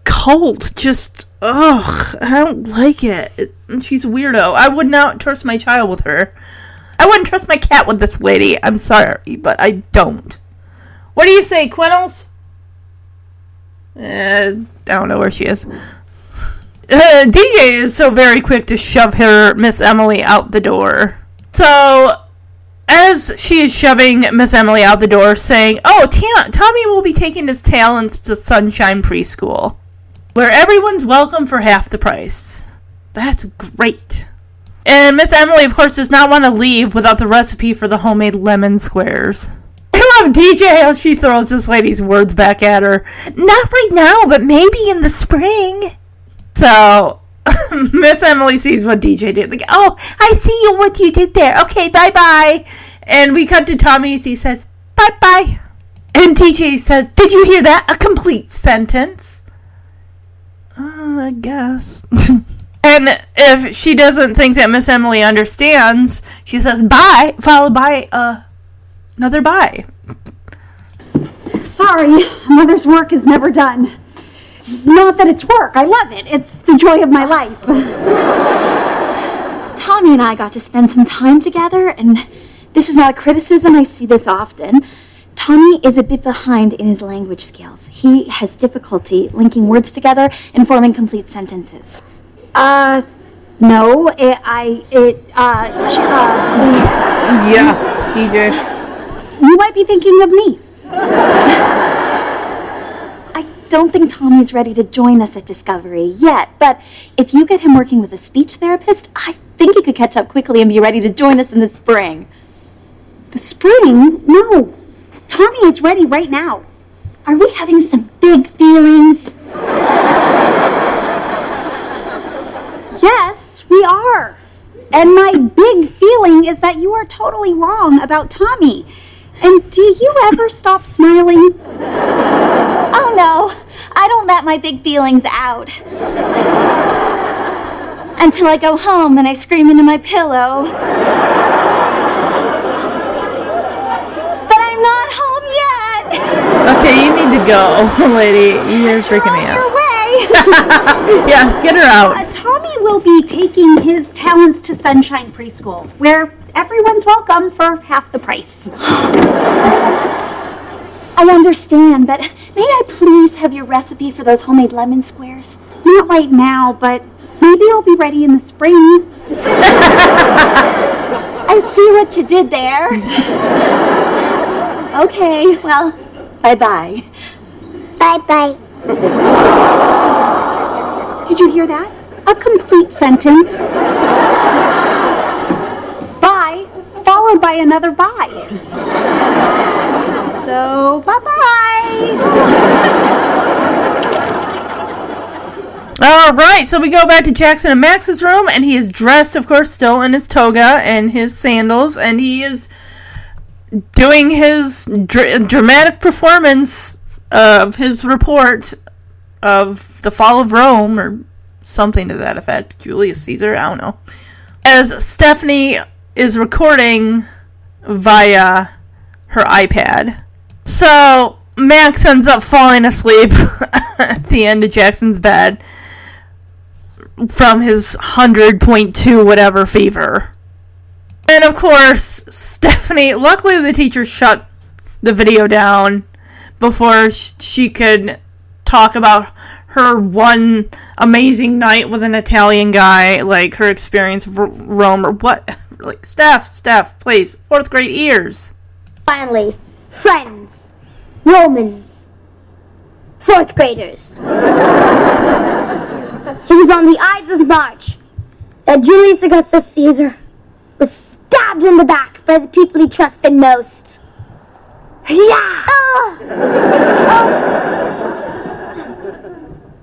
cult. Just, ugh, I don't like it. She's a weirdo. I would not trust my child with her. I wouldn't trust my cat with this lady. I'm sorry, but I don't. What do you say, Quinels? Uh, I don't know where she is. Uh, D J is so very quick to shove her, Miss Emily, out the door. So, as she is shoving Miss Emily out the door, saying, oh, T- Tommy will be taking his talents to Sunshine Preschool, where everyone's welcome for half the price. That's great. And Miss Emily, of course, does not want to leave without the recipe for the homemade lemon squares. I love D J how she throws this lady's words back at her. Not right now, but maybe in the spring. So, Miss Emily sees what D J did. Like, oh, I see you what you did there. Okay, bye-bye. And we cut to Tommy as he says, bye-bye. And D J says, did you hear that? A complete sentence. Uh, I guess. And if she doesn't think that Miss Emily understands, she says, bye, followed by uh, another bye. Sorry, mother's work is never done. Not that it's work. I love it. It's the joy of my life. Tommy and I got to spend some time together, and this is not a criticism. I see this often. Tommy is a bit behind in his language skills. He has difficulty linking words together and forming complete sentences. Uh, no, it, I, it, uh, uh yeah, he did. You might be thinking of me. I don't think Tommy's ready to join us at Discovery yet, but if you get him working with a speech therapist, I think he could catch up quickly and be ready to join us in the spring. The spring? No. Tommy is ready right now. Are we having some big feelings? Yes, we are. And my big feeling is that you are totally wrong about Tommy. And do you ever stop smiling? Oh no, I don't let my big feelings out. Until I go home and I scream into my pillow. But I'm not home yet. Okay, you need to go, lady. You're freaking me out. Your way. Yes, get her out. Uh, Tommy will be taking his talents to Sunshine Preschool, where everyone's welcome for half the price. I understand, but may I please have your recipe for those homemade lemon squares? Not right now, but maybe I'll be ready in the spring. I see what you did there. Okay, well, bye-bye. Bye-bye. Did you hear that? A complete sentence. Bye, followed by another bye. So, bye-bye. All right, so we go back to Jackson and Max's room, and he is dressed, of course, still in his toga and his sandals, and he is doing his dr- dramatic performance of his report of the fall of Rome, or something to that effect. Julius Caesar, I don't know. As Stephanie is recording via her iPad. So Max ends up falling asleep at the end of Jackson's bed from his one hundred point two whatever fever. And of course, Stephanie, luckily the teacher shut the video down before she could talk about her one amazing night with an Italian guy, like her experience of Rome or what. Like, Steph, Steph, please, fourth grade ears. Finally, friends, Romans, fourth graders. It was on the Ides of March that Julius Augustus Caesar was stabbed in the back by the people he trusted most. Yeah! Oh. Oh.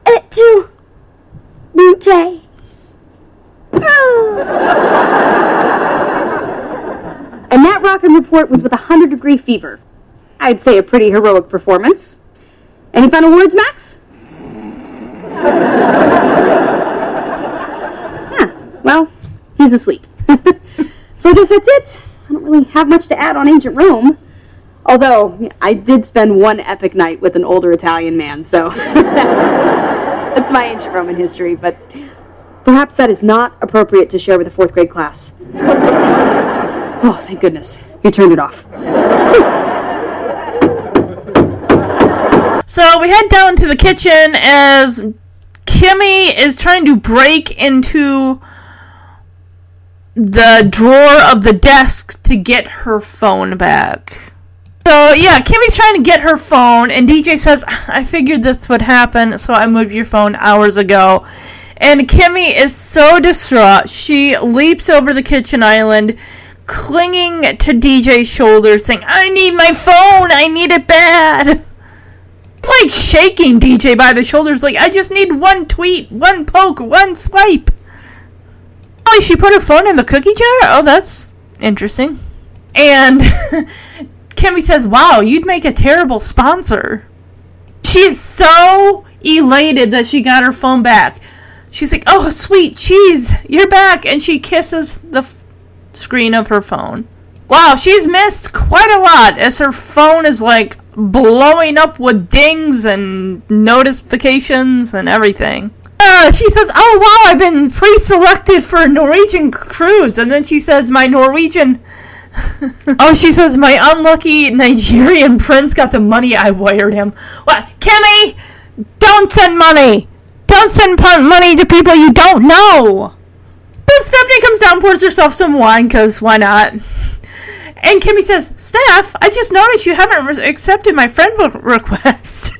Et tu, Brute? Oh. And that Rockin' report was with a one hundred degree fever. I'd say a pretty heroic performance. Any final words, Max? Well, he's asleep. So I guess that's it. I don't really have much to add on ancient Rome. Although, I did spend one epic night with an older Italian man, so that's, that's my ancient Roman history, but perhaps that is not appropriate to share with a fourth grade class. Oh, thank goodness. You turned it off. So we head down to the kitchen as Kimmy is trying to break into the drawer of the desk to get her phone back. So, yeah, Kimmy's trying to get her phone, and D J says, I figured this would happen, so I moved your phone hours ago. And Kimmy is so distraught, she leaps over the kitchen island, clinging to D J's shoulders, saying, I need my phone! I need it bad! It's like shaking D J by the shoulders, like, I just need one tweet, one poke, one swipe. Oh, she put her phone in the cookie jar? Oh, that's interesting. And Kimmy says, wow, you'd make a terrible sponsor. She's so elated that she got her phone back. She's like, oh, sweet cheese, you're back. And she kisses the f- screen of her phone. Wow, she's missed quite a lot as her phone is like blowing up with dings and notifications and everything. Uh, she says, oh wow, I've been pre-selected for a Norwegian cruise. And then she says, my Norwegian... oh, she says, my unlucky Nigerian prince got the money I wired him. What? Kimmy! Don't send money! Don't send money to people you don't know. But Stephanie comes down, pours herself some wine, because why not? And Kimmy says, Steph, I just noticed you haven't re- accepted my friend re- request.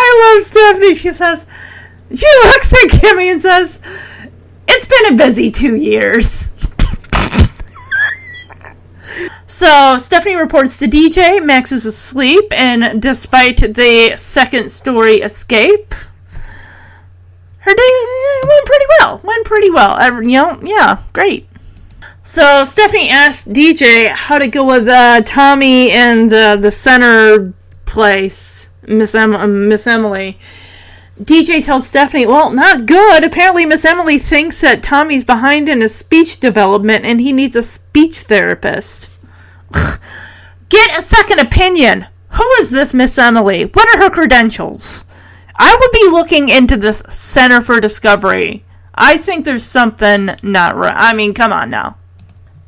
I love Stephanie. She says, she looks at Kimmy and says, it's been a busy two years. So, Stephanie reports to D J. Max is asleep, and despite the second story escape, her day went pretty well. Went pretty well. I, you know, yeah, great. So, Stephanie asked D J how to go with uh, Tommy and the, the center place, Miss em- uh, Miss Emily. D J tells Stephanie, well, not good. Apparently, Miss Emily thinks that Tommy's behind in his speech development and he needs a speech therapist. Get a second opinion. Who is this Miss Emily? What are her credentials? I would be looking into this Center for Discovery. I think there's something not right. I mean, come on now.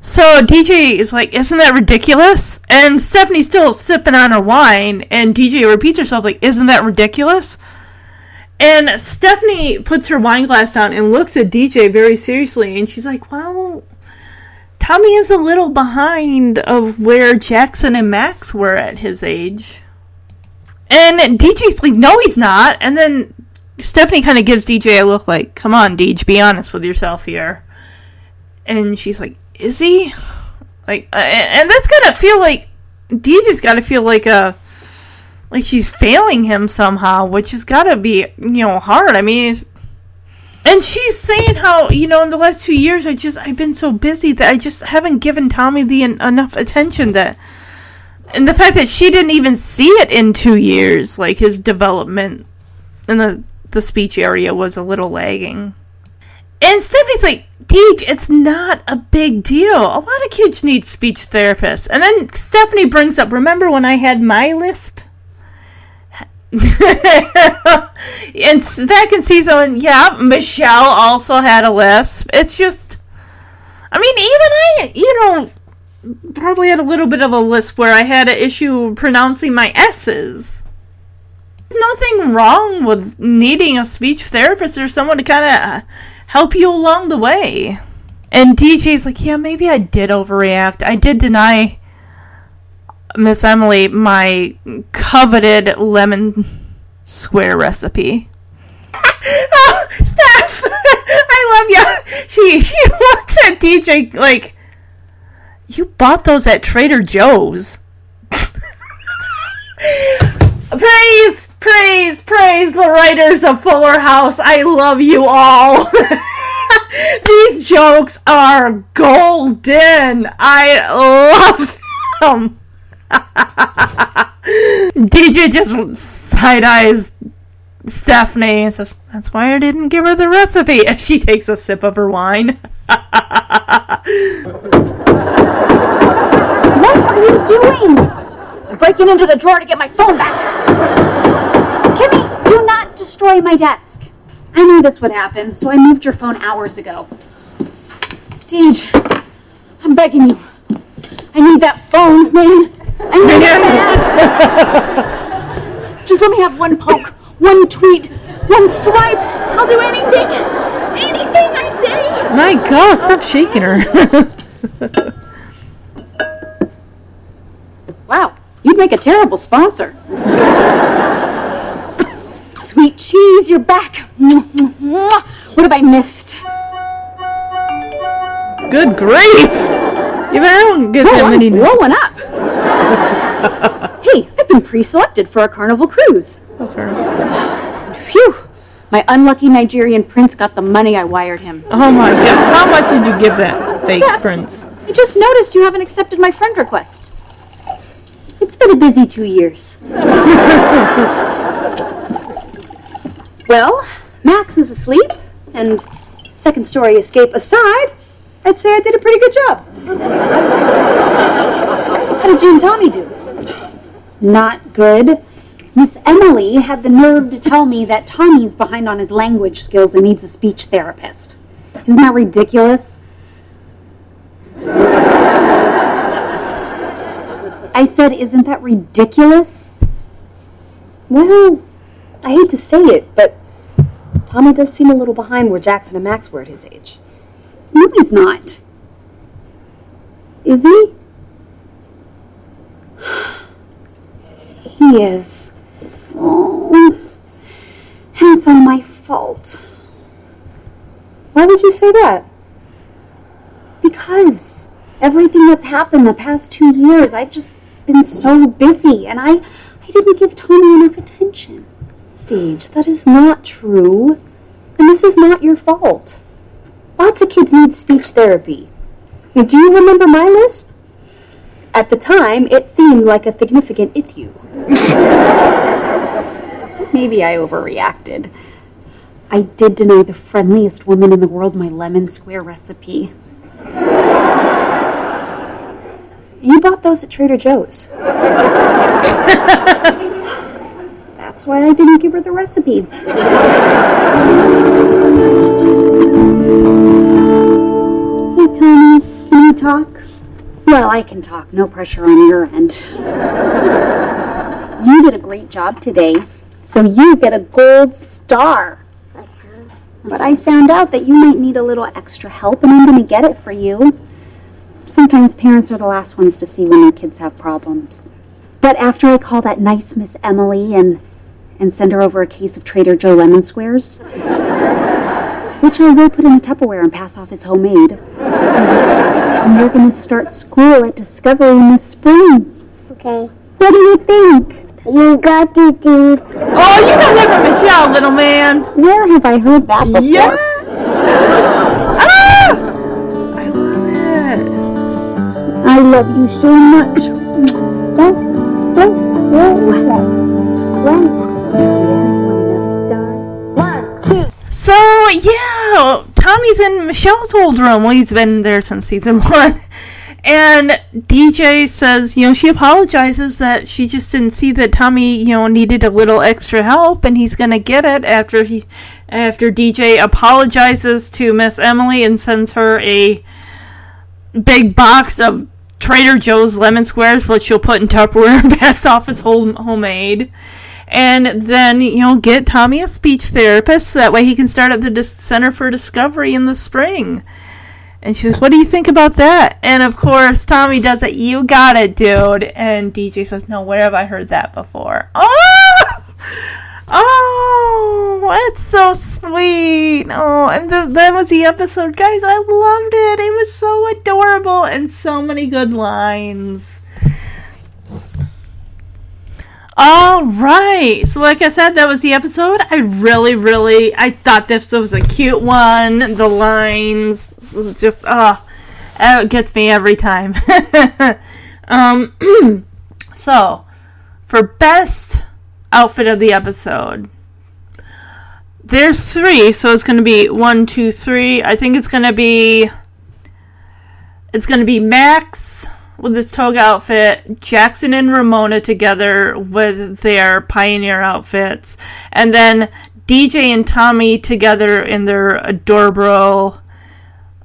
So D J is like, isn't that ridiculous? And Stephanie's still sipping on her wine, and D J repeats herself like, isn't that ridiculous? And Stephanie puts her wine glass down and looks at D J very seriously, and she's like, well, Tommy is a little behind of where Jackson and Max were at his age. And D J's like, no, he's not. And then Stephanie kind of gives D J a look like, come on, D J, be honest with yourself here. And she's like, is he? Like, uh, and that's got to feel like, D J's got to feel like a, like she's failing him somehow, which has got to be, you know, hard. I mean, it's, and she's saying how, you know, in the last two years, I just, I've been so busy that I just haven't given Tommy the en- enough attention that, and the fact that she didn't even see it in two years, like his development in the, the speech area was a little lagging. And Stephanie's like, Deej, it's not a big deal. A lot of kids need speech therapists. And then Stephanie brings up, remember when I had my lisp? And that can see someone, yeah, Michelle also had a lisp. It's just, I mean, even I, you know, probably had a little bit of a lisp where I had an issue pronouncing my S's. There's nothing wrong with needing a speech therapist or someone to kind of help you along the way. And D J's like, yeah, maybe I did overreact. I did deny Miss Emily my coveted lemon square recipe. Oh, Steph! I love you! She, she looks at D J like, you bought those at Trader Joe's. Praise, praise, praise the writers of Fuller House. I love you all. These jokes are golden. I love them. D J just side-eyes Stephanie and says, that's why I didn't give her the recipe. And she takes a sip of her wine. What are you doing? I'm breaking into the drawer to get my phone back. Kimmy, do not destroy my desk. I knew this would happen, so I moved your phone hours ago. Deej, I'm begging you. I need that phone, man. I need that. Just let me have one poke, one tweet, one swipe. I'll do anything. Anything I say. My God, stop shaking her. Wow, you'd make a terrible sponsor. Sweet cheese, you're back. What have I missed? Good grief. If I don't get that many, rolling up. Hey, I've been pre-selected for a Carnival cruise. Okay. Phew! My unlucky Nigerian prince got the money I wired him. Oh my God! How much did you give that fake Steph, prince? I just noticed you haven't accepted my friend request. It's been a busy two years. Well, Max is asleep, and second-story escape aside, I'd say I did a pretty good job. How did you and Tommy do? Not good. Miss Emily had the nerve to tell me that Tommy's behind on his language skills and needs a speech therapist. Isn't that ridiculous? I said, isn't that ridiculous? Well, I hate to say it, but Tommy does seem a little behind where Jackson and Max were at his age. No, he's not. Is he? He is. Oh, and it's all my fault. Why would you say that? Because everything that's happened the past two years, I've just been so busy, and I, I didn't give Tommy enough attention. Deej, that is not true. And this is not your fault. Lots of kids need speech therapy. Now, do you remember my lisp? At the time, it seemed like a significant issue. Maybe I overreacted. I did deny the friendliest woman in the world my lemon square recipe. You bought those at Trader Joe's. That's why I didn't give her the recipe. Hey, Tony, can you talk? Well, I can talk. No pressure on your end. You did a great job today, so you get a gold star. But I found out that you might need a little extra help, and I'm going to get it for you. Sometimes parents are the last ones to see when their kids have problems. But after I call that nice Miss Emily and and send her over a case of Trader Joe lemon squares, which I will put in a Tupperware and pass off as homemade, and you're going to start school at Discovery in the spring. Okay. What do you think? You got it, dude. Oh, you remember Michelle, little man. Where have I heard that before? Yeah. Ah! I love it. I love you so much. Go, go, go. Another star. One, two. So, yeah, Tommy's in Michelle's old room. Well, he's been there since season one. And D J says, you know, she apologizes that she just didn't see that Tommy, you know, needed a little extra help, and he's going to get it after he, after D J apologizes to Miss Emily and sends her a big box of Trader Joe's lemon squares, which she'll put in Tupperware and pass off as home, homemade. And then, you know, get Tommy a speech therapist so that way he can start at the Dis- Center for Discovery in the spring. And she says, what do you think about that? And, of course, Tommy does it. You got it, dude. And D J says, no, where have I heard that before? Oh! Oh! That's so sweet. Oh, and th- that was the episode. Guys, I loved it. It was so adorable and so many good lines. All right. So, like I said, that was the episode. I really, really, I thought this was a cute one. The lines just, ah, oh, it gets me every time. um, so, for best outfit of the episode, there's three. So, it's going to be one, two, three. I think it's going to be, it's going to be Max with this toga outfit, Jackson and Ramona together with their pioneer outfits, and then D J and Tommy together in their adorable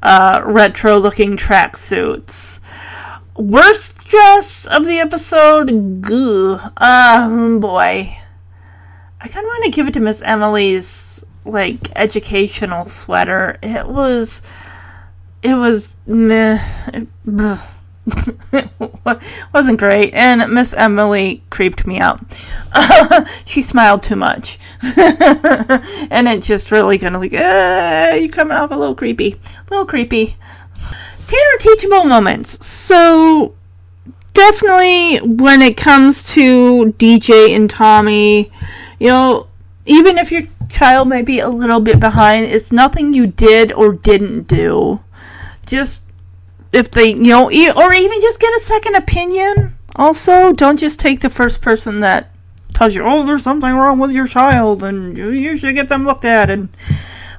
uh, retro-looking tracksuits. Worst dressed of the episode? Goo. Um, boy. I kind of want to give it to Miss Emily's, like, educational sweater. It was... It was... meh. Bleh. It wasn't great, and Miss Emily creeped me out. She smiled too much. And it just really kind of like, ah, you're coming off a little creepy. A little creepy. Tanner teachable moments. So, definitely when it comes to D J and Tommy, you know, even if your child may be a little bit behind, it's nothing you did or didn't do. Just if they, you know, or even just get a second opinion. Also, don't just take the first person that tells you, oh, there's something wrong with your child, and you should get them looked at. And,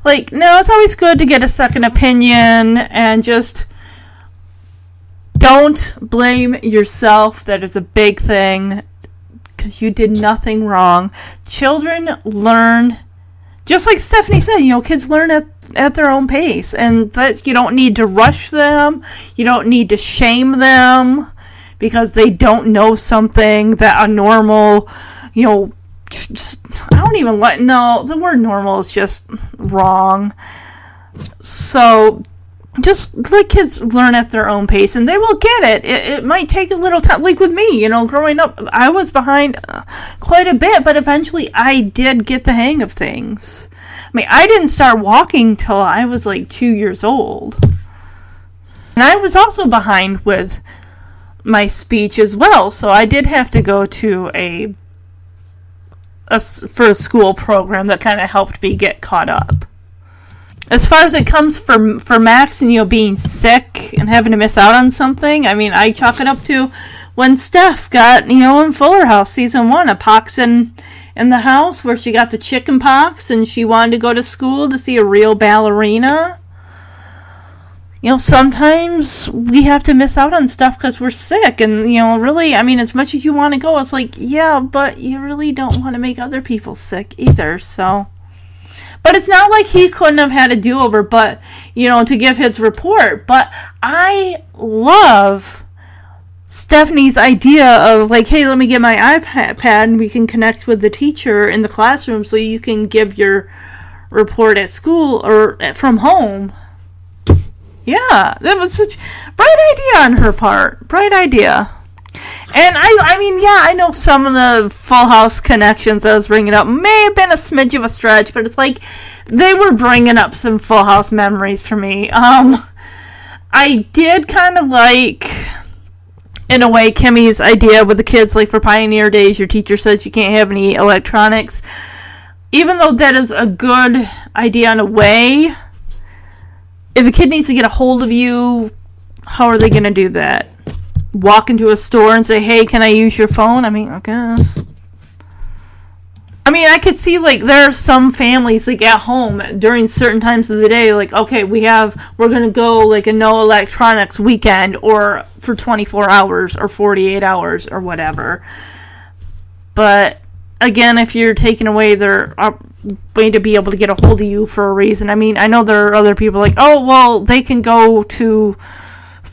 like, no, it's always good to get a second opinion, and just don't blame yourself. That is a big thing, because you did nothing wrong. Children learn, just like Stephanie said, you know, kids learn at at their own pace, and that you don't need to rush them, you don't need to shame them because they don't know something that a normal, you know, I don't even like, no, the word normal is just wrong. So just let kids learn at their own pace, and they will get it. It, it might take a little time. Like with me, you know, growing up, I was behind quite a bit, but eventually I did get the hang of things. I mean, I didn't start walking till I was like two years old. And I was also behind with my speech as well, so I did have to go to a, a for a school program that kind of helped me get caught up. As far as it comes for for Max and, you know, being sick and having to miss out on something, I mean, I chalk it up to when Steph got, you know, in Fuller House season one, a pox in, in the house where she got the chicken pox and she wanted to go to school to see a real ballerina. You know, sometimes we have to miss out on stuff because we're sick. And, you know, really, I mean, as much as you want to go, it's like, yeah, but you really don't want to make other people sick either, so... But it's not like he couldn't have had a do-over, but, you know, to give his report. But I love Stephanie's idea of, like, hey, let me get my iPad and we can connect with the teacher in the classroom so you can give your report at school or from home. Yeah, that was such a bright idea on her part. Bright idea. And I I mean, yeah, I know some of the Full House connections I was bringing up may have been a smidge of a stretch, but it's like they were bringing up some Full House memories for me. Um, I did kind of like, in a way, Kimmy's idea with the kids, like for Pioneer Days, your teacher says you can't have any electronics. Even though that is a good idea in a way, if a kid needs to get a hold of you, how are they going to do that? Walk into a store and say, hey, can I use your phone? I mean, I guess. I mean, I could see, like, there are some families, like, at home during certain times of the day, like, okay, we have, we're going to go, like, a no electronics weekend or for twenty-four hours or forty-eight hours or whatever. But, again, if you're taking away their way to be able to get a hold of you for a reason, I mean, I know there are other people like, oh, well, they can go to...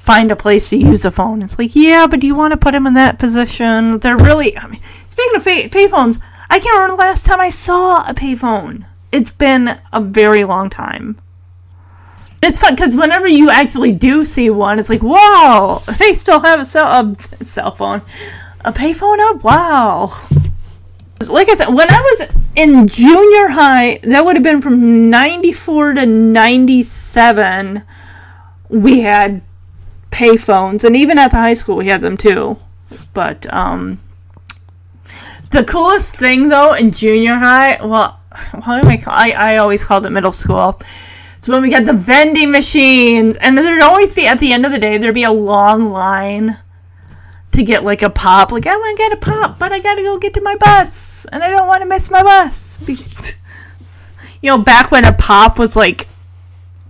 find a place to use a phone. It's like, yeah, but do you want to put him in that position? They're really, I mean, speaking of pay, pay phones, I can't remember the last time I saw a pay phone. It's been a very long time. It's fun, because whenever you actually do see one, it's like, wow, they still have a cell, a cell phone. A pay phone up? Wow. Like I said, when I was in junior high, that would have been from ninety-four to ninety-seven, we had pay phones, and even at the high school we had them too. But um the coolest thing though in junior high, well, why am I, call, I I always called it middle school, it's when we got the vending machines, and there'd always be, at the end of the day, there'd be a long line to get like a pop. Like, I want to get a pop, but I gotta go get to my bus, and I don't want to miss my bus. You know, back when a pop was like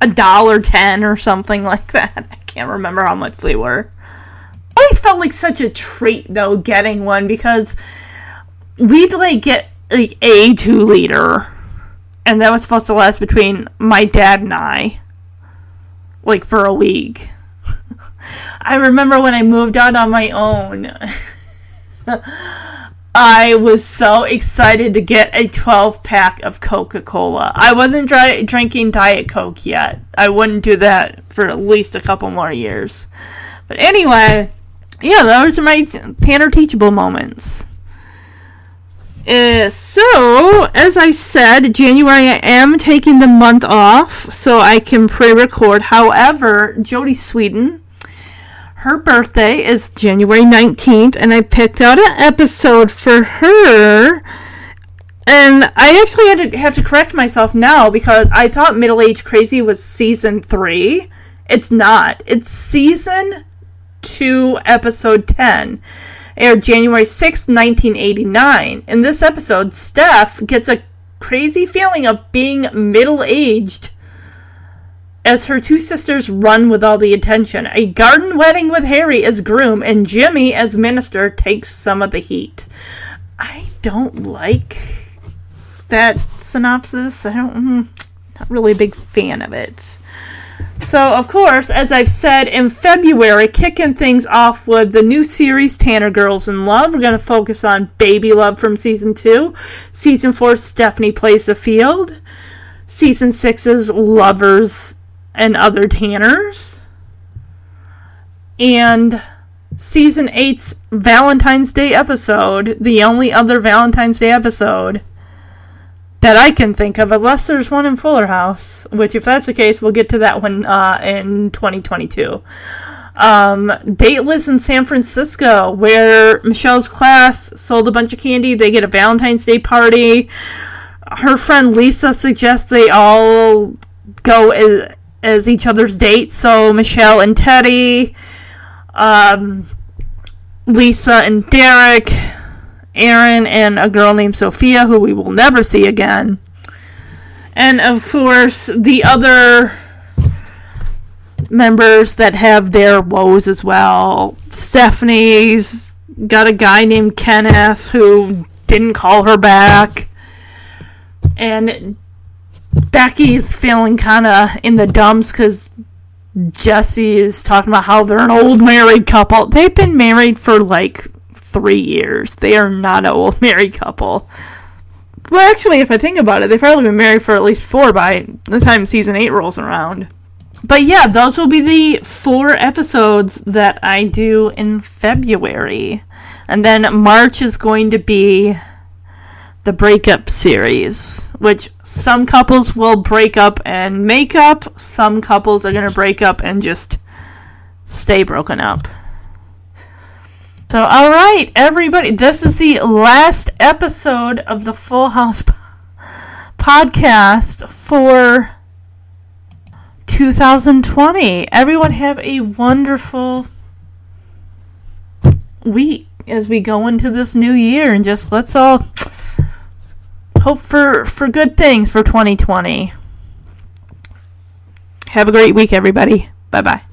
a dollar ten or something like that. I can't remember how much they were. I always felt like such a treat though getting one, because we'd like get like a two liter, and that was supposed to last between my dad and I, like for a week. I remember when I moved out on my own, I was so excited to get a twelve pack of Coca-Cola. I wasn't dry- drinking Diet Coke yet. I wouldn't do that for at least a couple more years. But anyway, yeah, those are my Tanner Teachable moments. Uh, so, as I said, January I am taking the month off so I can pre-record. However, Jody Sweden... her birthday is January nineteenth, and I picked out an episode for her. And I actually had to have to correct myself now, because I thought Middle Age Crazy was season three. It's not. It's season two, episode ten. Aired January sixth, nineteen eighty-nine. In this episode, Steph gets a crazy feeling of being middle-aged as her two sisters run with all the attention. A garden wedding with Harry as groom, and Jimmy as minister takes some of the heat. I don't like that synopsis. I don't, I'm not really a big fan of it. So, of course, as I've said, in February, kicking things off with the new series, Tanner Girls in Love. We're going to focus on Baby Love from Season two. Season four, Stephanie Plays the Field. Season six's Lovers and Other Tanners. And Season eight's Valentine's Day episode, the only other Valentine's Day episode that I can think of, unless there's one in Fuller House, which if that's the case, we'll get to that one uh, in twenty twenty-two. Um, Dateless in San Francisco, where Michelle's class sold a bunch of candy. They get a Valentine's Day party. Her friend Lisa suggests they all go as, as each other's dates. So Michelle and Teddy, um, Lisa and Derek, Aaron, and a girl named Sophia, who we will never see again. And, of course, the other members that have their woes as well. Stephanie's got a guy named Kenneth who didn't call her back. And Becky's feeling kind of in the dumps because Jesse is talking about how they're an old married couple. They've been married for, like, three years. They are not an old married couple. Well, actually, if I think about it, they've probably been married for at least four by the time season eight rolls around. But yeah, those will be the four episodes that I do in February. And then March is going to be the breakup series, which some couples will break up and make up. Some couples are going to break up and just stay broken up. So, all right, everybody, this is the last episode of the Full House po- podcast for two thousand twenty. Everyone have a wonderful week as we go into this new year, and just let's all hope for, for good things for twenty twenty. Have a great week, everybody. Bye-bye.